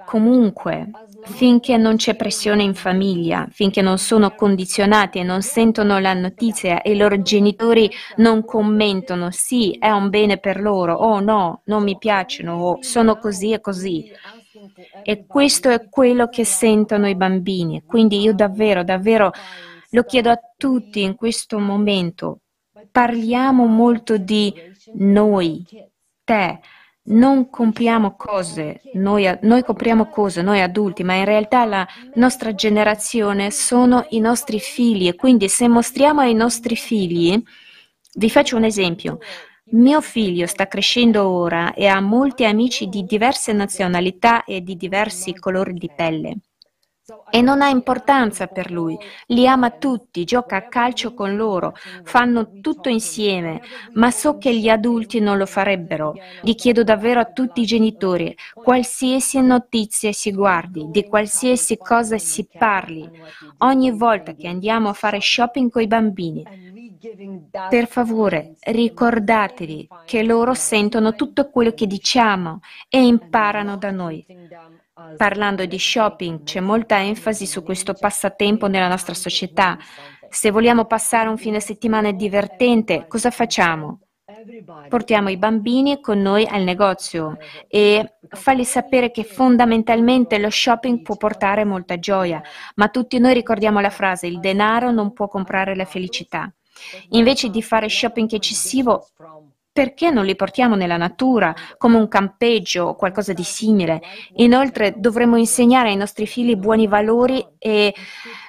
comunque, finché non c'è pressione in famiglia, finché non sono condizionati e non sentono la notizia e i loro genitori non commentano, sì, è un bene per loro, o no, non mi piacciono, o sono così e così. E questo è quello che sentono i bambini, quindi io davvero, davvero... Lo chiedo a tutti in questo momento, parliamo molto di noi, te, non compriamo cose, noi, noi compriamo cose, noi adulti, ma in realtà la nostra generazione sono i nostri figli e quindi se mostriamo ai nostri figli, vi faccio un esempio, mio figlio sta crescendo ora e ha molti amici di diverse nazionalità e di diversi colori di pelle. e non ha importanza per lui. Li ama tutti, gioca a calcio con loro, fanno tutto insieme, ma so che gli adulti non lo farebbero. Gli chiedo davvero a tutti i genitori, qualsiasi notizia si guardi, di qualsiasi cosa si parli, ogni volta che andiamo a fare shopping con i bambini, per favore, ricordatevi che loro sentono tutto quello che diciamo e imparano da noi. Parlando di shopping, c'è molta enfasi su questo passatempo nella nostra società. Se vogliamo passare un fine settimana divertente, cosa facciamo? Portiamo i bambini con noi al negozio e farli sapere che fondamentalmente lo shopping può portare molta gioia, ma tutti noi ricordiamo la frase «il denaro non può comprare la felicità». Invece di fare shopping eccessivo, perché non li portiamo nella natura, come un campeggio o qualcosa di simile? Inoltre dovremmo insegnare ai nostri figli buoni valori e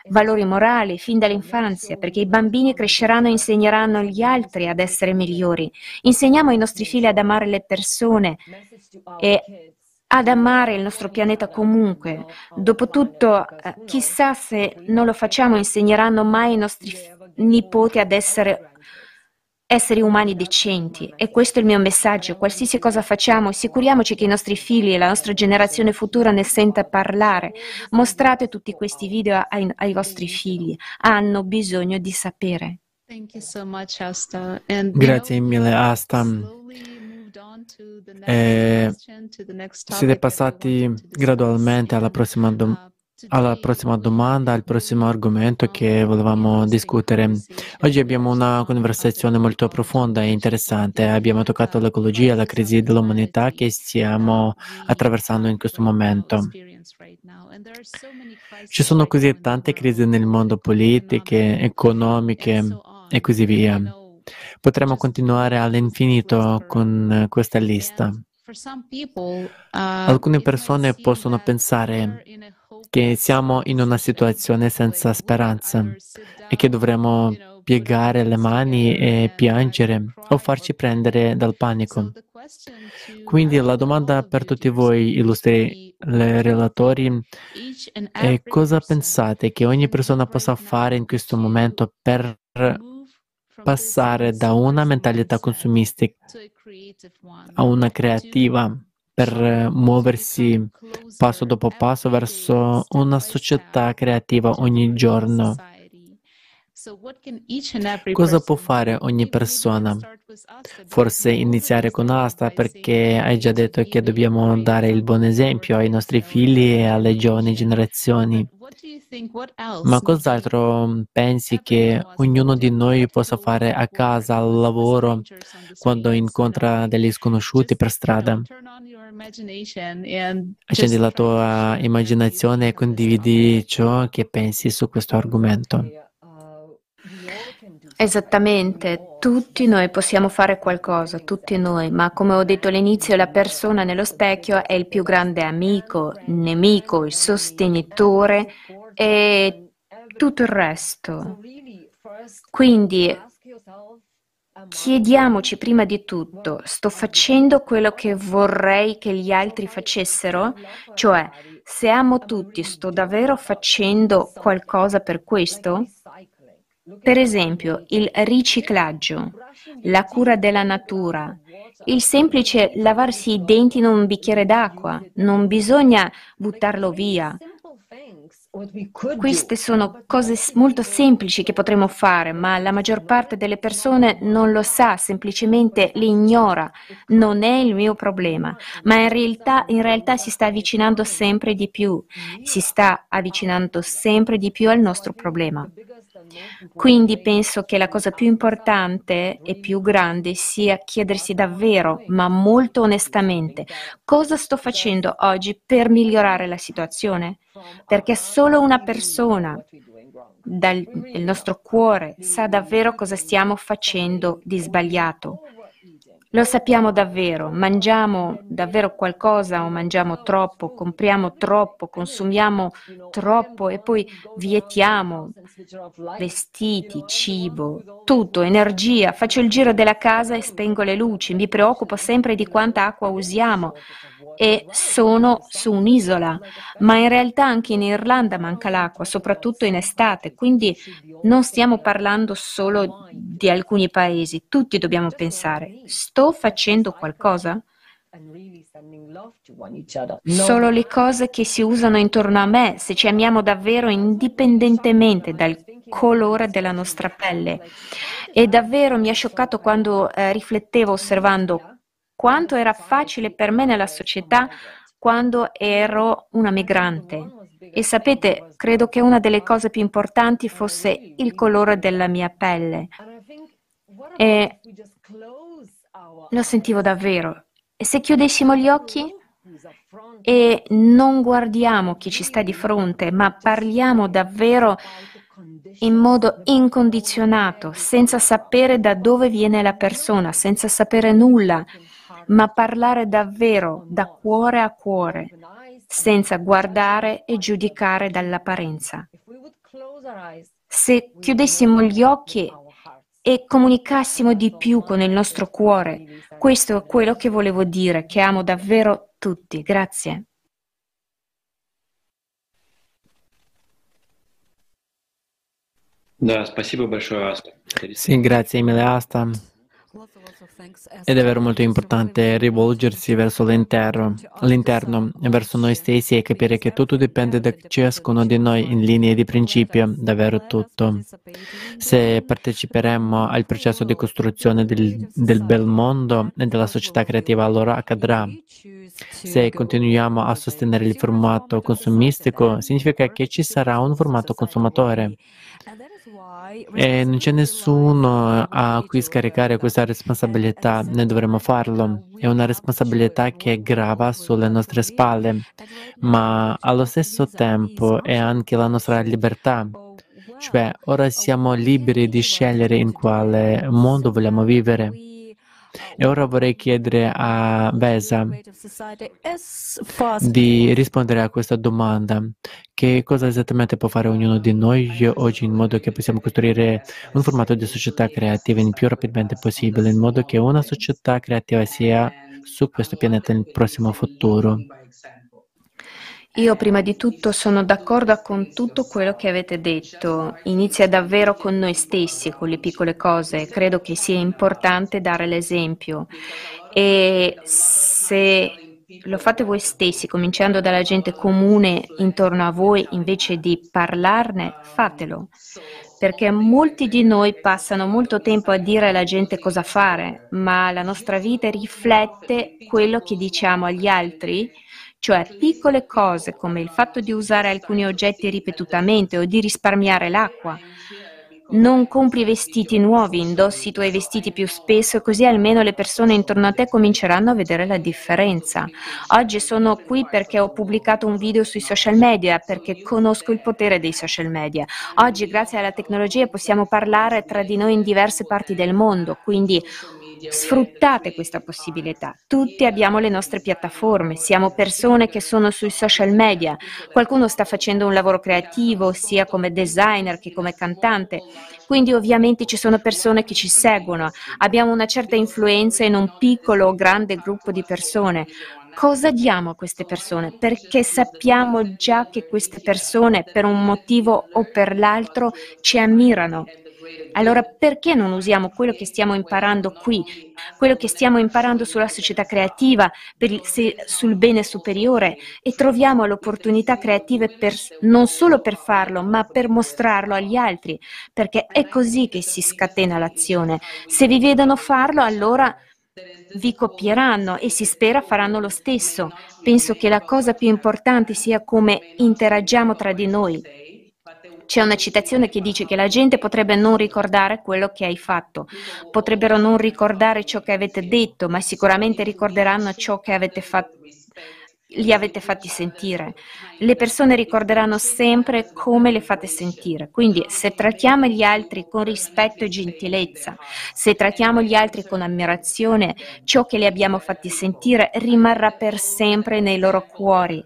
valori morali fin dall'infanzia, perché i bambini cresceranno e insegneranno gli altri ad essere migliori. Insegniamo ai nostri figli ad amare le persone e ad amare il nostro pianeta comunque. Dopotutto, chissà se non lo facciamo, insegneranno mai ai nostri figli nipoti ad essere esseri umani decenti, e questo è il mio messaggio. Qualsiasi cosa facciamo, assicuriamoci che i nostri figli e la nostra generazione futura ne senta parlare. Mostrate tutti questi video ai, ai vostri figli, hanno bisogno di sapere. Grazie mille, Asta. E siete passati gradualmente alla prossima domanda. Alla prossima domanda, al prossimo argomento che volevamo discutere. Oggi abbiamo una conversazione molto profonda e interessante. Abbiamo toccato l'ecologia e la crisi dell'umanità che stiamo attraversando in questo momento. Ci sono così tante crisi nel mondo, politiche, economiche e così via. Potremmo continuare all'infinito con questa lista. Alcune persone possono pensare che siamo in una situazione senza speranza e che dovremmo piegare le mani e piangere o farci prendere dal panico. Quindi la domanda per tutti voi, illustri relatori, è: cosa pensate che ogni persona possa fare in questo momento per passare da una mentalità consumistica a una creativa, per muoversi passo dopo passo verso una società creativa ogni giorno? Cosa può fare ogni persona? Forse iniziare con Asta, perché hai già detto che dobbiamo dare il buon esempio ai nostri figli e alle giovani generazioni. Ma cos'altro pensi che ognuno di noi possa fare a casa, al lavoro, quando incontra degli sconosciuti per strada? Accendi la tua immaginazione e condividi ciò che pensi su questo argomento. Esattamente, tutti noi possiamo fare qualcosa, tutti noi, ma come ho detto all'inizio, la persona nello specchio è il più grande amico, nemico, il sostenitore e tutto il resto. Quindi chiediamoci prima di tutto, sto facendo quello che vorrei che gli altri facessero? Cioè, se amo tutti, sto davvero facendo qualcosa per questo? Per esempio, il riciclaggio, la cura della natura, il semplice lavarsi i denti in un bicchiere d'acqua, non bisogna buttarlo via. Queste sono cose molto semplici che potremmo fare, ma la maggior parte delle persone non lo sa, semplicemente li ignora. Non è il mio problema, ma in realtà, in realtà si sta avvicinando sempre di più, si sta avvicinando sempre di più al nostro problema. Quindi penso che la cosa più importante e più grande sia chiedersi davvero, ma molto onestamente, cosa sto facendo oggi per migliorare la situazione? Perché solo una persona dal nostro cuore sa davvero cosa stiamo facendo di sbagliato. Lo sappiamo davvero, mangiamo davvero qualcosa o mangiamo troppo, compriamo troppo, consumiamo troppo e poi vietiamo vestiti, cibo, tutto, energia. Faccio il giro della casa e spengo le luci, mi preoccupo sempre di quanta acqua usiamo. e sono su un'isola, ma in realtà anche in Irlanda manca l'acqua, soprattutto in estate, quindi non stiamo parlando solo di alcuni paesi, tutti dobbiamo pensare, sto facendo qualcosa? Solo le cose che si usano intorno a me, se ci amiamo davvero indipendentemente dal colore della nostra pelle. E davvero mi ha scioccato quando eh, riflettevo osservando quanto era facile per me nella società quando ero una migrante. E sapete, credo che una delle cose più importanti fosse il colore della mia pelle. E lo sentivo davvero. E se chiudessimo gli occhi e non guardiamo chi ci sta di fronte, ma parliamo davvero in modo incondizionato, senza sapere da dove viene la persona, senza sapere nulla, ma parlare davvero da cuore a cuore, senza guardare e giudicare dall'apparenza. Se chiudessimo gli occhi e comunicassimo di più con il nostro cuore. Questo è quello che volevo dire, che amo davvero tutti. Grazie. Sì, grazie mille Asta. È davvero molto importante rivolgersi verso l'interno, l'interno, verso noi stessi e capire che tutto dipende da ciascuno di noi in linea di principio, davvero tutto. Se parteciperemo al processo di costruzione del, del bel mondo e della società creativa, allora accadrà. Se continuiamo a sostenere il formato consumistico, significa che ci sarà un formato consumatore. E non c'è nessuno a cui scaricare questa responsabilità, noi dovremmo farlo. È una responsabilità che grava sulle nostre spalle, ma allo stesso tempo è anche la nostra libertà. Cioè, ora siamo liberi di scegliere in quale mondo vogliamo vivere. E ora vorrei chiedere a Veza di rispondere a questa domanda. Che cosa esattamente può fare ognuno di noi oggi in modo che possiamo costruire un formato di società creativa il più rapidamente possibile, in modo che una società creativa sia su questo pianeta nel prossimo futuro? Io prima di tutto sono d'accordo con tutto quello che avete detto. Inizia davvero con noi stessi, con le piccole cose. Credo che sia importante dare l'esempio. E se lo fate voi stessi, cominciando dalla gente comune intorno a voi, invece di parlarne, fatelo. Perché molti di noi passano molto tempo a dire alla gente cosa fare, ma la nostra vita riflette quello che diciamo agli altri. Cioè piccole cose come il fatto di usare alcuni oggetti ripetutamente o di risparmiare l'acqua. Non compri vestiti nuovi, indossi i tuoi vestiti più spesso, così almeno le persone intorno a te cominceranno a vedere la differenza. Oggi sono qui perché ho pubblicato un video sui social media, perché conosco il potere dei social media. Oggi, grazie alla tecnologia, possiamo parlare tra di noi in diverse parti del mondo, quindi sfruttate questa possibilità. Tutti abbiamo le nostre piattaforme, siamo persone che sono sui social media, qualcuno sta facendo un lavoro creativo sia come designer che come cantante, quindi ovviamente ci sono persone che ci seguono, abbiamo una certa influenza in un piccolo o grande gruppo di persone. Cosa diamo a queste persone? Perché sappiamo già che queste persone per un motivo o per l'altro ci ammirano. Allora perché non usiamo quello che stiamo imparando qui, quello che stiamo imparando sulla società creativa, per il, se, sul bene superiore e troviamo le opportunità creative per, non solo per farlo ma per mostrarlo agli altri, perché è così che si scatena l'azione. Se vi vedono farlo allora vi copieranno e si spera faranno lo stesso. Penso che la cosa più importante sia come interagiamo tra di noi. C'è una citazione che dice che la gente potrebbe non ricordare quello che hai fatto, potrebbero non ricordare ciò che avete detto, ma sicuramente ricorderanno ciò che avete fatto, li avete fatti sentire. Le persone ricorderanno sempre come le fate sentire. Quindi se trattiamo gli altri con rispetto e gentilezza, se trattiamo gli altri con ammirazione, ciò che li abbiamo fatti sentire rimarrà per sempre nei loro cuori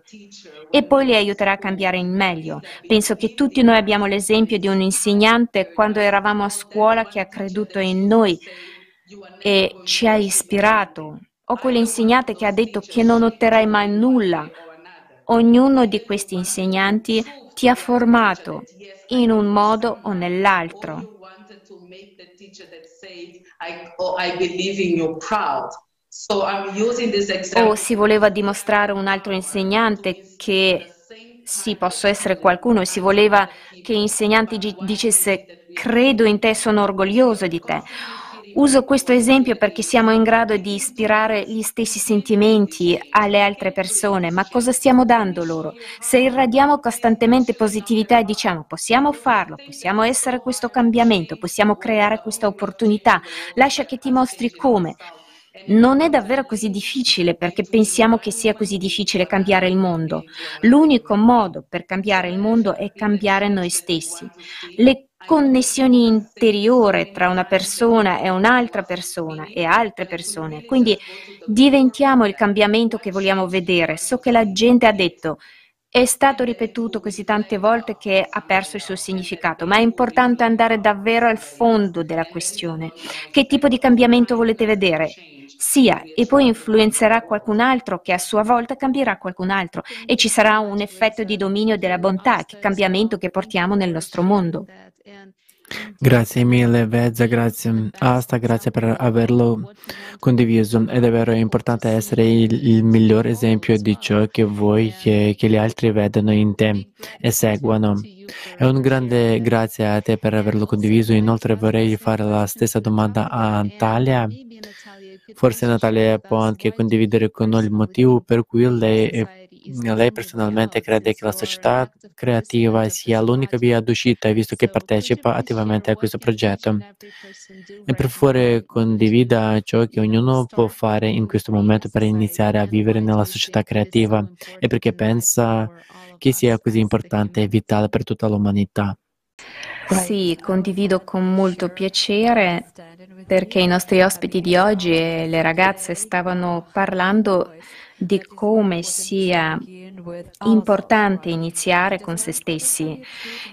e poi li aiuterà a cambiare in meglio. Penso che tutti noi abbiamo l'esempio di un insegnante quando eravamo a scuola che ha creduto in noi e ci ha ispirato. Ho quelle insegnate che ha detto che non otterrai mai nulla. Ognuno di questi insegnanti ti ha formato in un modo o nell'altro. O si voleva dimostrare un altro insegnante che sì, posso essere qualcuno, e si voleva che l'insegnante dicesse credo in te, sono orgoglioso di te. Uso questo esempio perché siamo in grado di ispirare gli stessi sentimenti alle altre persone, ma cosa stiamo dando loro? Se irradiamo costantemente positività e diciamo possiamo farlo, possiamo essere questo cambiamento, possiamo creare questa opportunità, lascia che ti mostri come. Non è davvero così difficile, perché pensiamo che sia così difficile cambiare il mondo. L'unico modo per cambiare il mondo è cambiare noi stessi. Le connessioni interiore tra una persona e un'altra persona e altre persone. Quindi diventiamo il cambiamento che vogliamo vedere. So che la gente ha detto, è stato ripetuto così tante volte che ha perso il suo significato, ma è importante andare davvero al fondo della questione. Che tipo di cambiamento volete vedere? Sia, e poi influenzerà qualcun altro che a sua volta cambierà qualcun altro e ci sarà un effetto di dominio della bontà, che cambiamento che portiamo nel nostro mondo. Grazie mille Veza, grazie Asta, grazie per averlo condiviso. È davvero importante essere il, il miglior esempio di ciò che vuoi che, che gli altri vedano in te e seguano. È un grande grazie a te per averlo condiviso. Inoltre vorrei fare la stessa domanda a Natalia. Forse Natalia può anche condividere con noi il motivo per cui lei... Lei personalmente crede che la società creativa sia l'unica via d'uscita, visto che partecipa attivamente a questo progetto. E per favore condivida ciò che ognuno può fare in questo momento per iniziare a vivere nella società creativa e perché pensa che sia così importante e vitale per tutta l'umanità. Sì, condivido con molto piacere, perché i nostri ospiti di oggi e le ragazze stavano parlando di come sia importante iniziare con se stessi.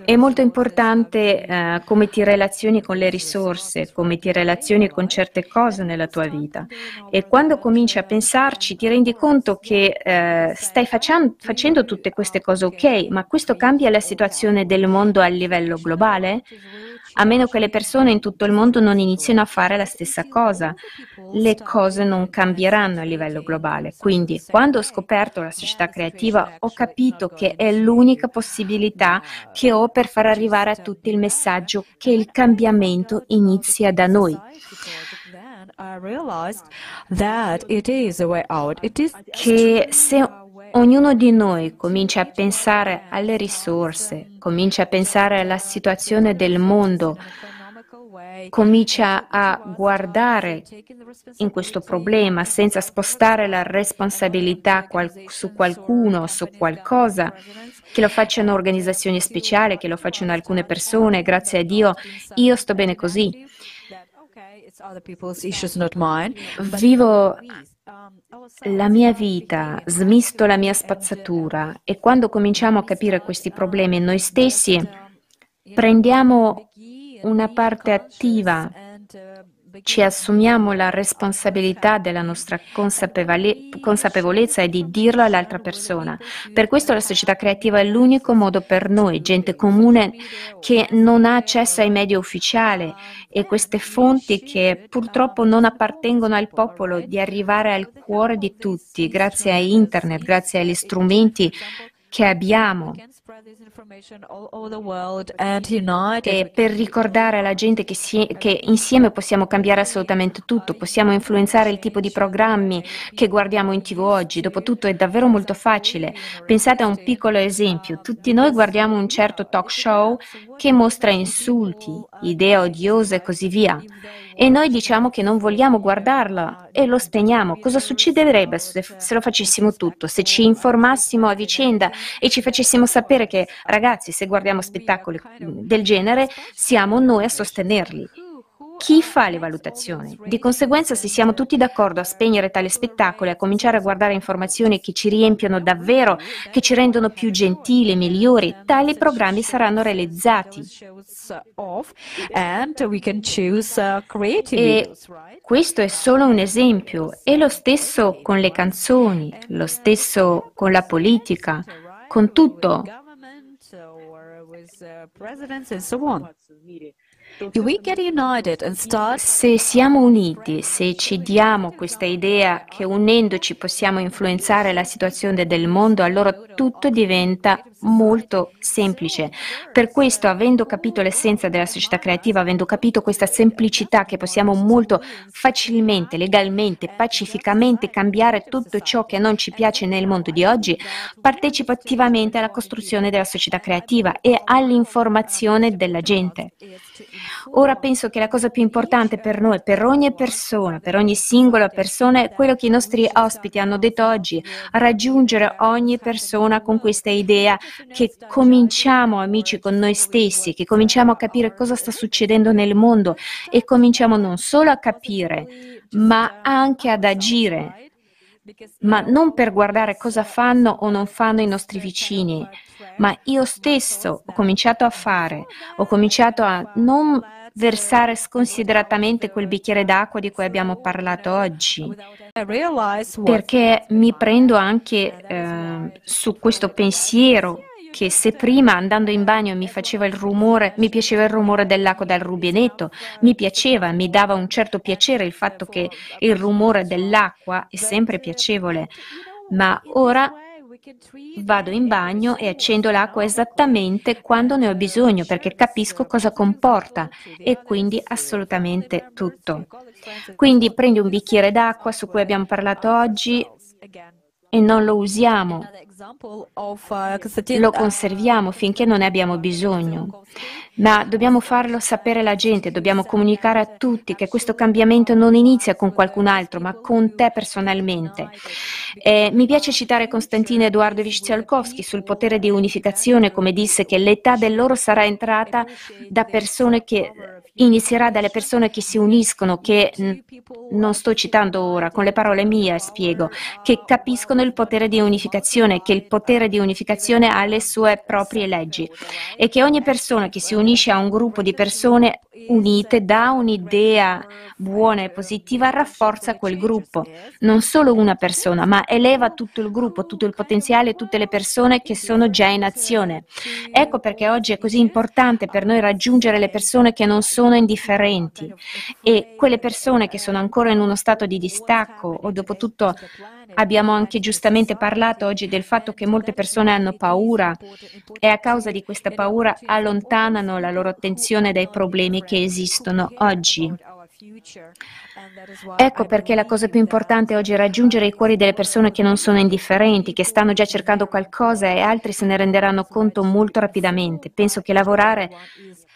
È molto importante uh, come ti relazioni con le risorse, come ti relazioni con certe cose nella tua vita. E quando cominci a pensarci ti rendi conto che uh, stai facendo, facendo tutte queste cose, ok, ma questo cambia la situazione del mondo a livello globale? A meno che le persone in tutto il mondo non iniziano a fare la stessa cosa, le cose non cambieranno a livello globale. Quindi, quando ho scoperto la società creativa, ho capito che è l'unica possibilità che ho per far arrivare a tutti il messaggio che il cambiamento inizia da noi. Che se ognuno di noi comincia a pensare alle risorse, comincia a pensare alla situazione del mondo, comincia a guardare in questo problema senza spostare la responsabilità qual- su qualcuno, su qualcosa, che lo facciano organizzazioni speciali, che lo facciano alcune persone, grazie a Dio, io sto bene così. Vivo la mia vita, smisto la mia spazzatura, e quando cominciamo a capire questi problemi noi stessi, prendiamo una parte attiva, ci assumiamo la responsabilità della nostra consapevole- consapevolezza e di dirlo all'altra persona. Per questo la società creativa è l'unico modo per noi, gente comune che non ha accesso ai media ufficiali e queste fonti che purtroppo non appartengono al popolo, di arrivare al cuore di tutti, grazie a internet, grazie agli strumenti che abbiamo, e per ricordare alla gente che, si, che insieme possiamo cambiare assolutamente tutto, possiamo influenzare il tipo di programmi che guardiamo in tivù oggi. Dopotutto è davvero molto facile. Pensate a un piccolo esempio. Tutti noi guardiamo un certo talk show che mostra insulti, idee odiose e così via. E noi diciamo che non vogliamo guardarla e lo spegniamo. Cosa succederebbe se, se lo facessimo tutto? Se ci informassimo a vicenda e ci facessimo sapere che, ragazzi, se guardiamo spettacoli del genere, siamo noi a sostenerli. chi fa le valutazioni? Di conseguenza, se siamo tutti d'accordo a spegnere tale spettacolo e a cominciare a guardare informazioni che ci riempiono davvero, che ci rendono più gentili e migliori, tali programmi saranno realizzati. E questo è solo un esempio. È lo stesso con le canzoni, lo stesso con la politica, con tutto. Se siamo uniti, se ci diamo questa idea che unendoci possiamo influenzare la situazione del mondo, allora tutto diventa molto semplice. Per questo, avendo capito l'essenza della società creativa, avendo capito questa semplicità che possiamo molto facilmente, legalmente, pacificamente cambiare tutto ciò che non ci piace nel mondo di oggi, partecipo attivamente alla costruzione della società creativa e all'informazione della gente. Ora penso che la cosa più importante per noi, per ogni persona, per ogni singola persona, è quello che i nostri ospiti hanno detto oggi: raggiungere ogni persona con questa idea che cominciamo, amici, con noi stessi, che cominciamo a capire cosa sta succedendo nel mondo e cominciamo non solo a capire, ma anche ad agire, ma non per guardare cosa fanno o non fanno i nostri vicini, ma io stesso ho cominciato a fare, ho cominciato a non versare sconsideratamente quel bicchiere d'acqua di cui abbiamo parlato oggi, perché mi prendo anche eh, su questo pensiero che se prima andando in bagno mi faceva il rumore, mi piaceva il rumore dell'acqua dal rubinetto, mi piaceva, mi dava un certo piacere il fatto che il rumore dell'acqua è sempre piacevole, ma ora vado in bagno e accendo l'acqua esattamente quando ne ho bisogno, perché capisco cosa comporta e quindi assolutamente tutto. Quindi prendi un bicchiere d'acqua su cui abbiamo parlato oggi e non lo usiamo, lo conserviamo finché non ne abbiamo bisogno. Ma dobbiamo farlo sapere alla gente, dobbiamo comunicare a tutti che questo cambiamento non inizia con qualcun altro, ma con te personalmente. Eh, mi piace citare Konstantin Eduardovich Tsiolkovsky sul potere di unificazione, come disse che l'età dell'oro sarà entrata da persone che inizierà dalle persone che si uniscono, che non sto citando ora, con le parole mie spiego, che capiscono il potere di unificazione, che il potere di unificazione ha le sue proprie leggi e che ogni persona che si unisce a un gruppo di persone unite dà un'idea buona e positiva, rafforza quel gruppo, non solo una persona, ma eleva tutto il gruppo, tutto il potenziale, tutte le persone che sono già in azione. Ecco perché oggi è così importante per noi raggiungere le persone che non sono indifferenti e quelle persone che sono ancora in uno stato di distacco. O dopotutto abbiamo anche giustamente parlato oggi del fatto che molte persone hanno paura e a causa di questa paura allontanano la loro attenzione dai problemi che esistono oggi. Ecco perché la cosa più importante oggi è raggiungere i cuori delle persone che non sono indifferenti, che stanno già cercando qualcosa e altri se ne renderanno conto molto rapidamente. Penso che lavorare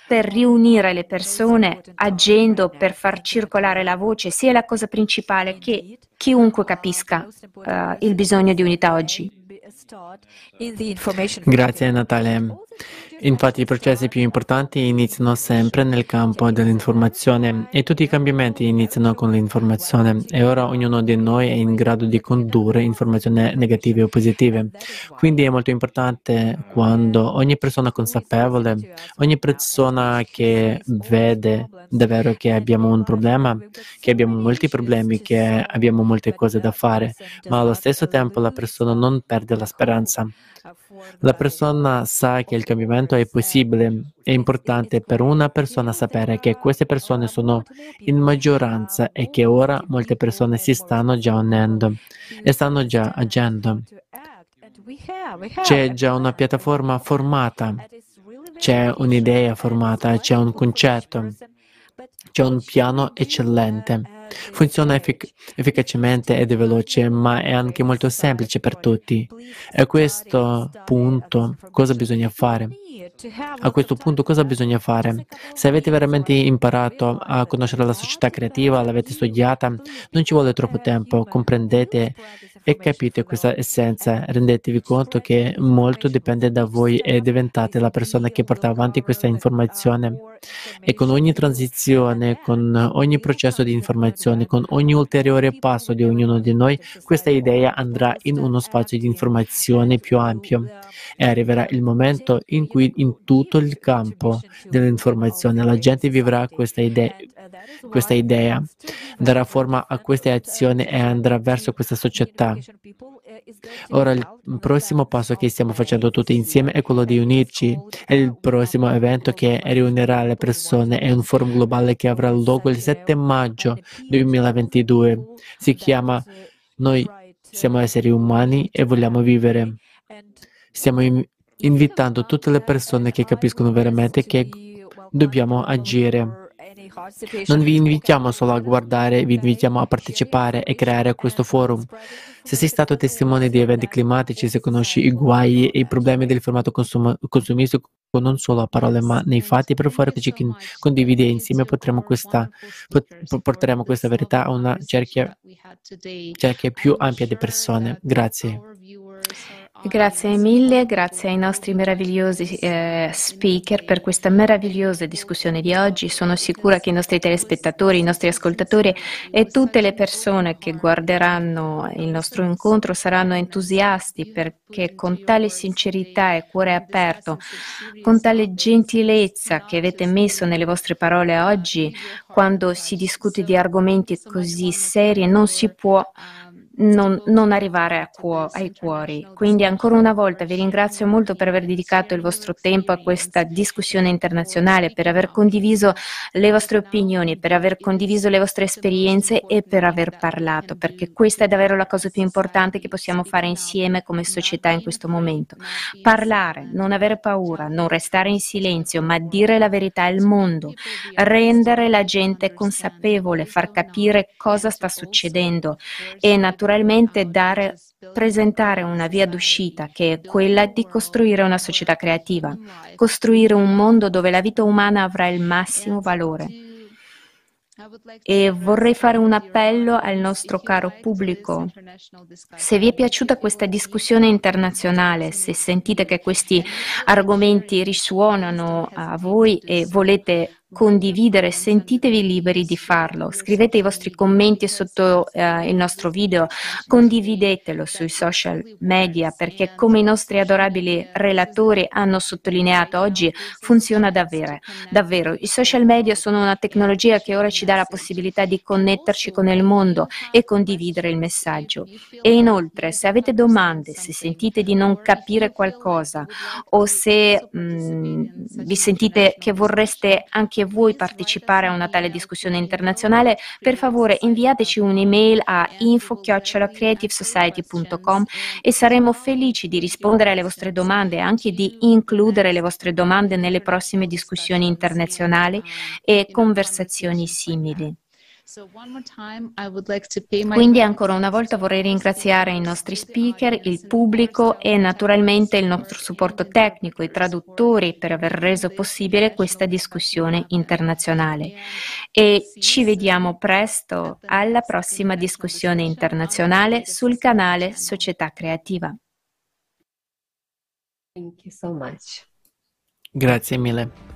per riunire le persone agendo per far circolare la voce sia la cosa principale, che chiunque capisca uh, il bisogno di unità oggi. Grazie Natalia. Infatti i processi più importanti iniziano sempre nel campo dell'informazione e tutti i cambiamenti iniziano con l'informazione e ora ognuno di noi è in grado di condurre informazioni negative o positive. Quindi è molto importante quando ogni persona consapevole, ogni persona che vede davvero che abbiamo un problema, che abbiamo molti problemi, che abbiamo molte cose da fare, ma allo stesso tempo la persona non perde la speranza. La persona sa che il cambiamento è possibile. È importante per una persona sapere che queste persone sono in maggioranza e che ora molte persone si stanno già unendo e stanno già agendo. C'è già una piattaforma formata, c'è un'idea formata, c'è un concetto, c'è un piano eccellente. Funziona effic- efficacemente ed è veloce, ma è anche molto semplice per tutti. E a questo punto cosa bisogna fare? A questo punto cosa bisogna fare? Se avete veramente imparato a conoscere la società creativa, l'avete studiata, non ci vuole troppo tempo, comprendete e capite questa essenza, rendetevi conto che molto dipende da voi e diventate la persona che porta avanti questa informazione. E con ogni transizione, con ogni processo di informazione, con ogni ulteriore passo di ognuno di noi, questa idea andrà in uno spazio di informazione più ampio e arriverà il momento in cui in tutto il campo dell'informazione la gente vivrà questa idea, questa idea, darà forma a queste azioni e andrà verso questa società. Ora il prossimo passo che stiamo facendo tutti insieme è quello di unirci. È il prossimo evento che riunirà le persone, è un forum globale che avrà luogo il sette maggio duemilaventidue. Si chiama Noi siamo esseri umani e vogliamo vivere. Stiamo in- invitando tutte le persone che capiscono veramente che dobbiamo agire. Non vi invitiamo solo a guardare, vi invitiamo a partecipare e creare questo forum. Se sei stato testimone di eventi climatici, se conosci i guai e i problemi del formato consum- consumistico, non solo a parole ma nei fatti, per favore che ci condivide insieme, potremo questa, pot- porteremo questa verità a una cerchia, cerchia più ampia di persone. Grazie. Grazie mille, grazie ai nostri meravigliosi eh, speaker per questa meravigliosa discussione di oggi. Sono sicura che i nostri telespettatori, i nostri ascoltatori e tutte le persone che guarderanno il nostro incontro saranno entusiasti, perché con tale sincerità e cuore aperto, con tale gentilezza che avete messo nelle vostre parole oggi, quando si discute di argomenti così seri non si può Non, non arrivare a cuo- ai cuori. Quindi ancora una volta vi ringrazio molto per aver dedicato il vostro tempo a questa discussione internazionale, per aver condiviso le vostre opinioni, per aver condiviso le vostre esperienze e per aver parlato, perché questa è davvero la cosa più importante che possiamo fare insieme come società in questo momento. Parlare, non avere paura, non restare in silenzio, ma dire la verità al mondo, rendere la gente consapevole, far capire cosa sta succedendo e naturalmente Naturalmente dare, presentare una via d'uscita che è quella di costruire una società creativa, costruire un mondo dove la vita umana avrà il massimo valore. E vorrei fare un appello al nostro caro pubblico. Se vi è piaciuta questa discussione internazionale, se sentite che questi argomenti risuonano a voi e volete condividere, sentitevi liberi di farlo. Scrivete i vostri commenti sotto eh, il nostro video, condividetelo sui social media, perché come i nostri adorabili relatori hanno sottolineato oggi, funziona davvero. davvero. I social media sono una tecnologia che ora ci dà la possibilità di connetterci con il mondo e condividere il messaggio. E inoltre, se avete domande, se sentite di non capire qualcosa o se mh, vi sentite che vorreste anche che vuoi partecipare a una tale discussione internazionale, per favore inviateci un'email a info chiocciola creative society punto com e saremo felici di rispondere alle vostre domande e anche di includere le vostre domande nelle prossime discussioni internazionali e conversazioni simili. Quindi ancora una volta vorrei ringraziare i nostri speaker, il pubblico e naturalmente il nostro supporto tecnico, i traduttori, per aver reso possibile questa discussione internazionale. E ci vediamo presto alla prossima discussione internazionale sul canale Società Creativa. Thank you so much. Grazie mille.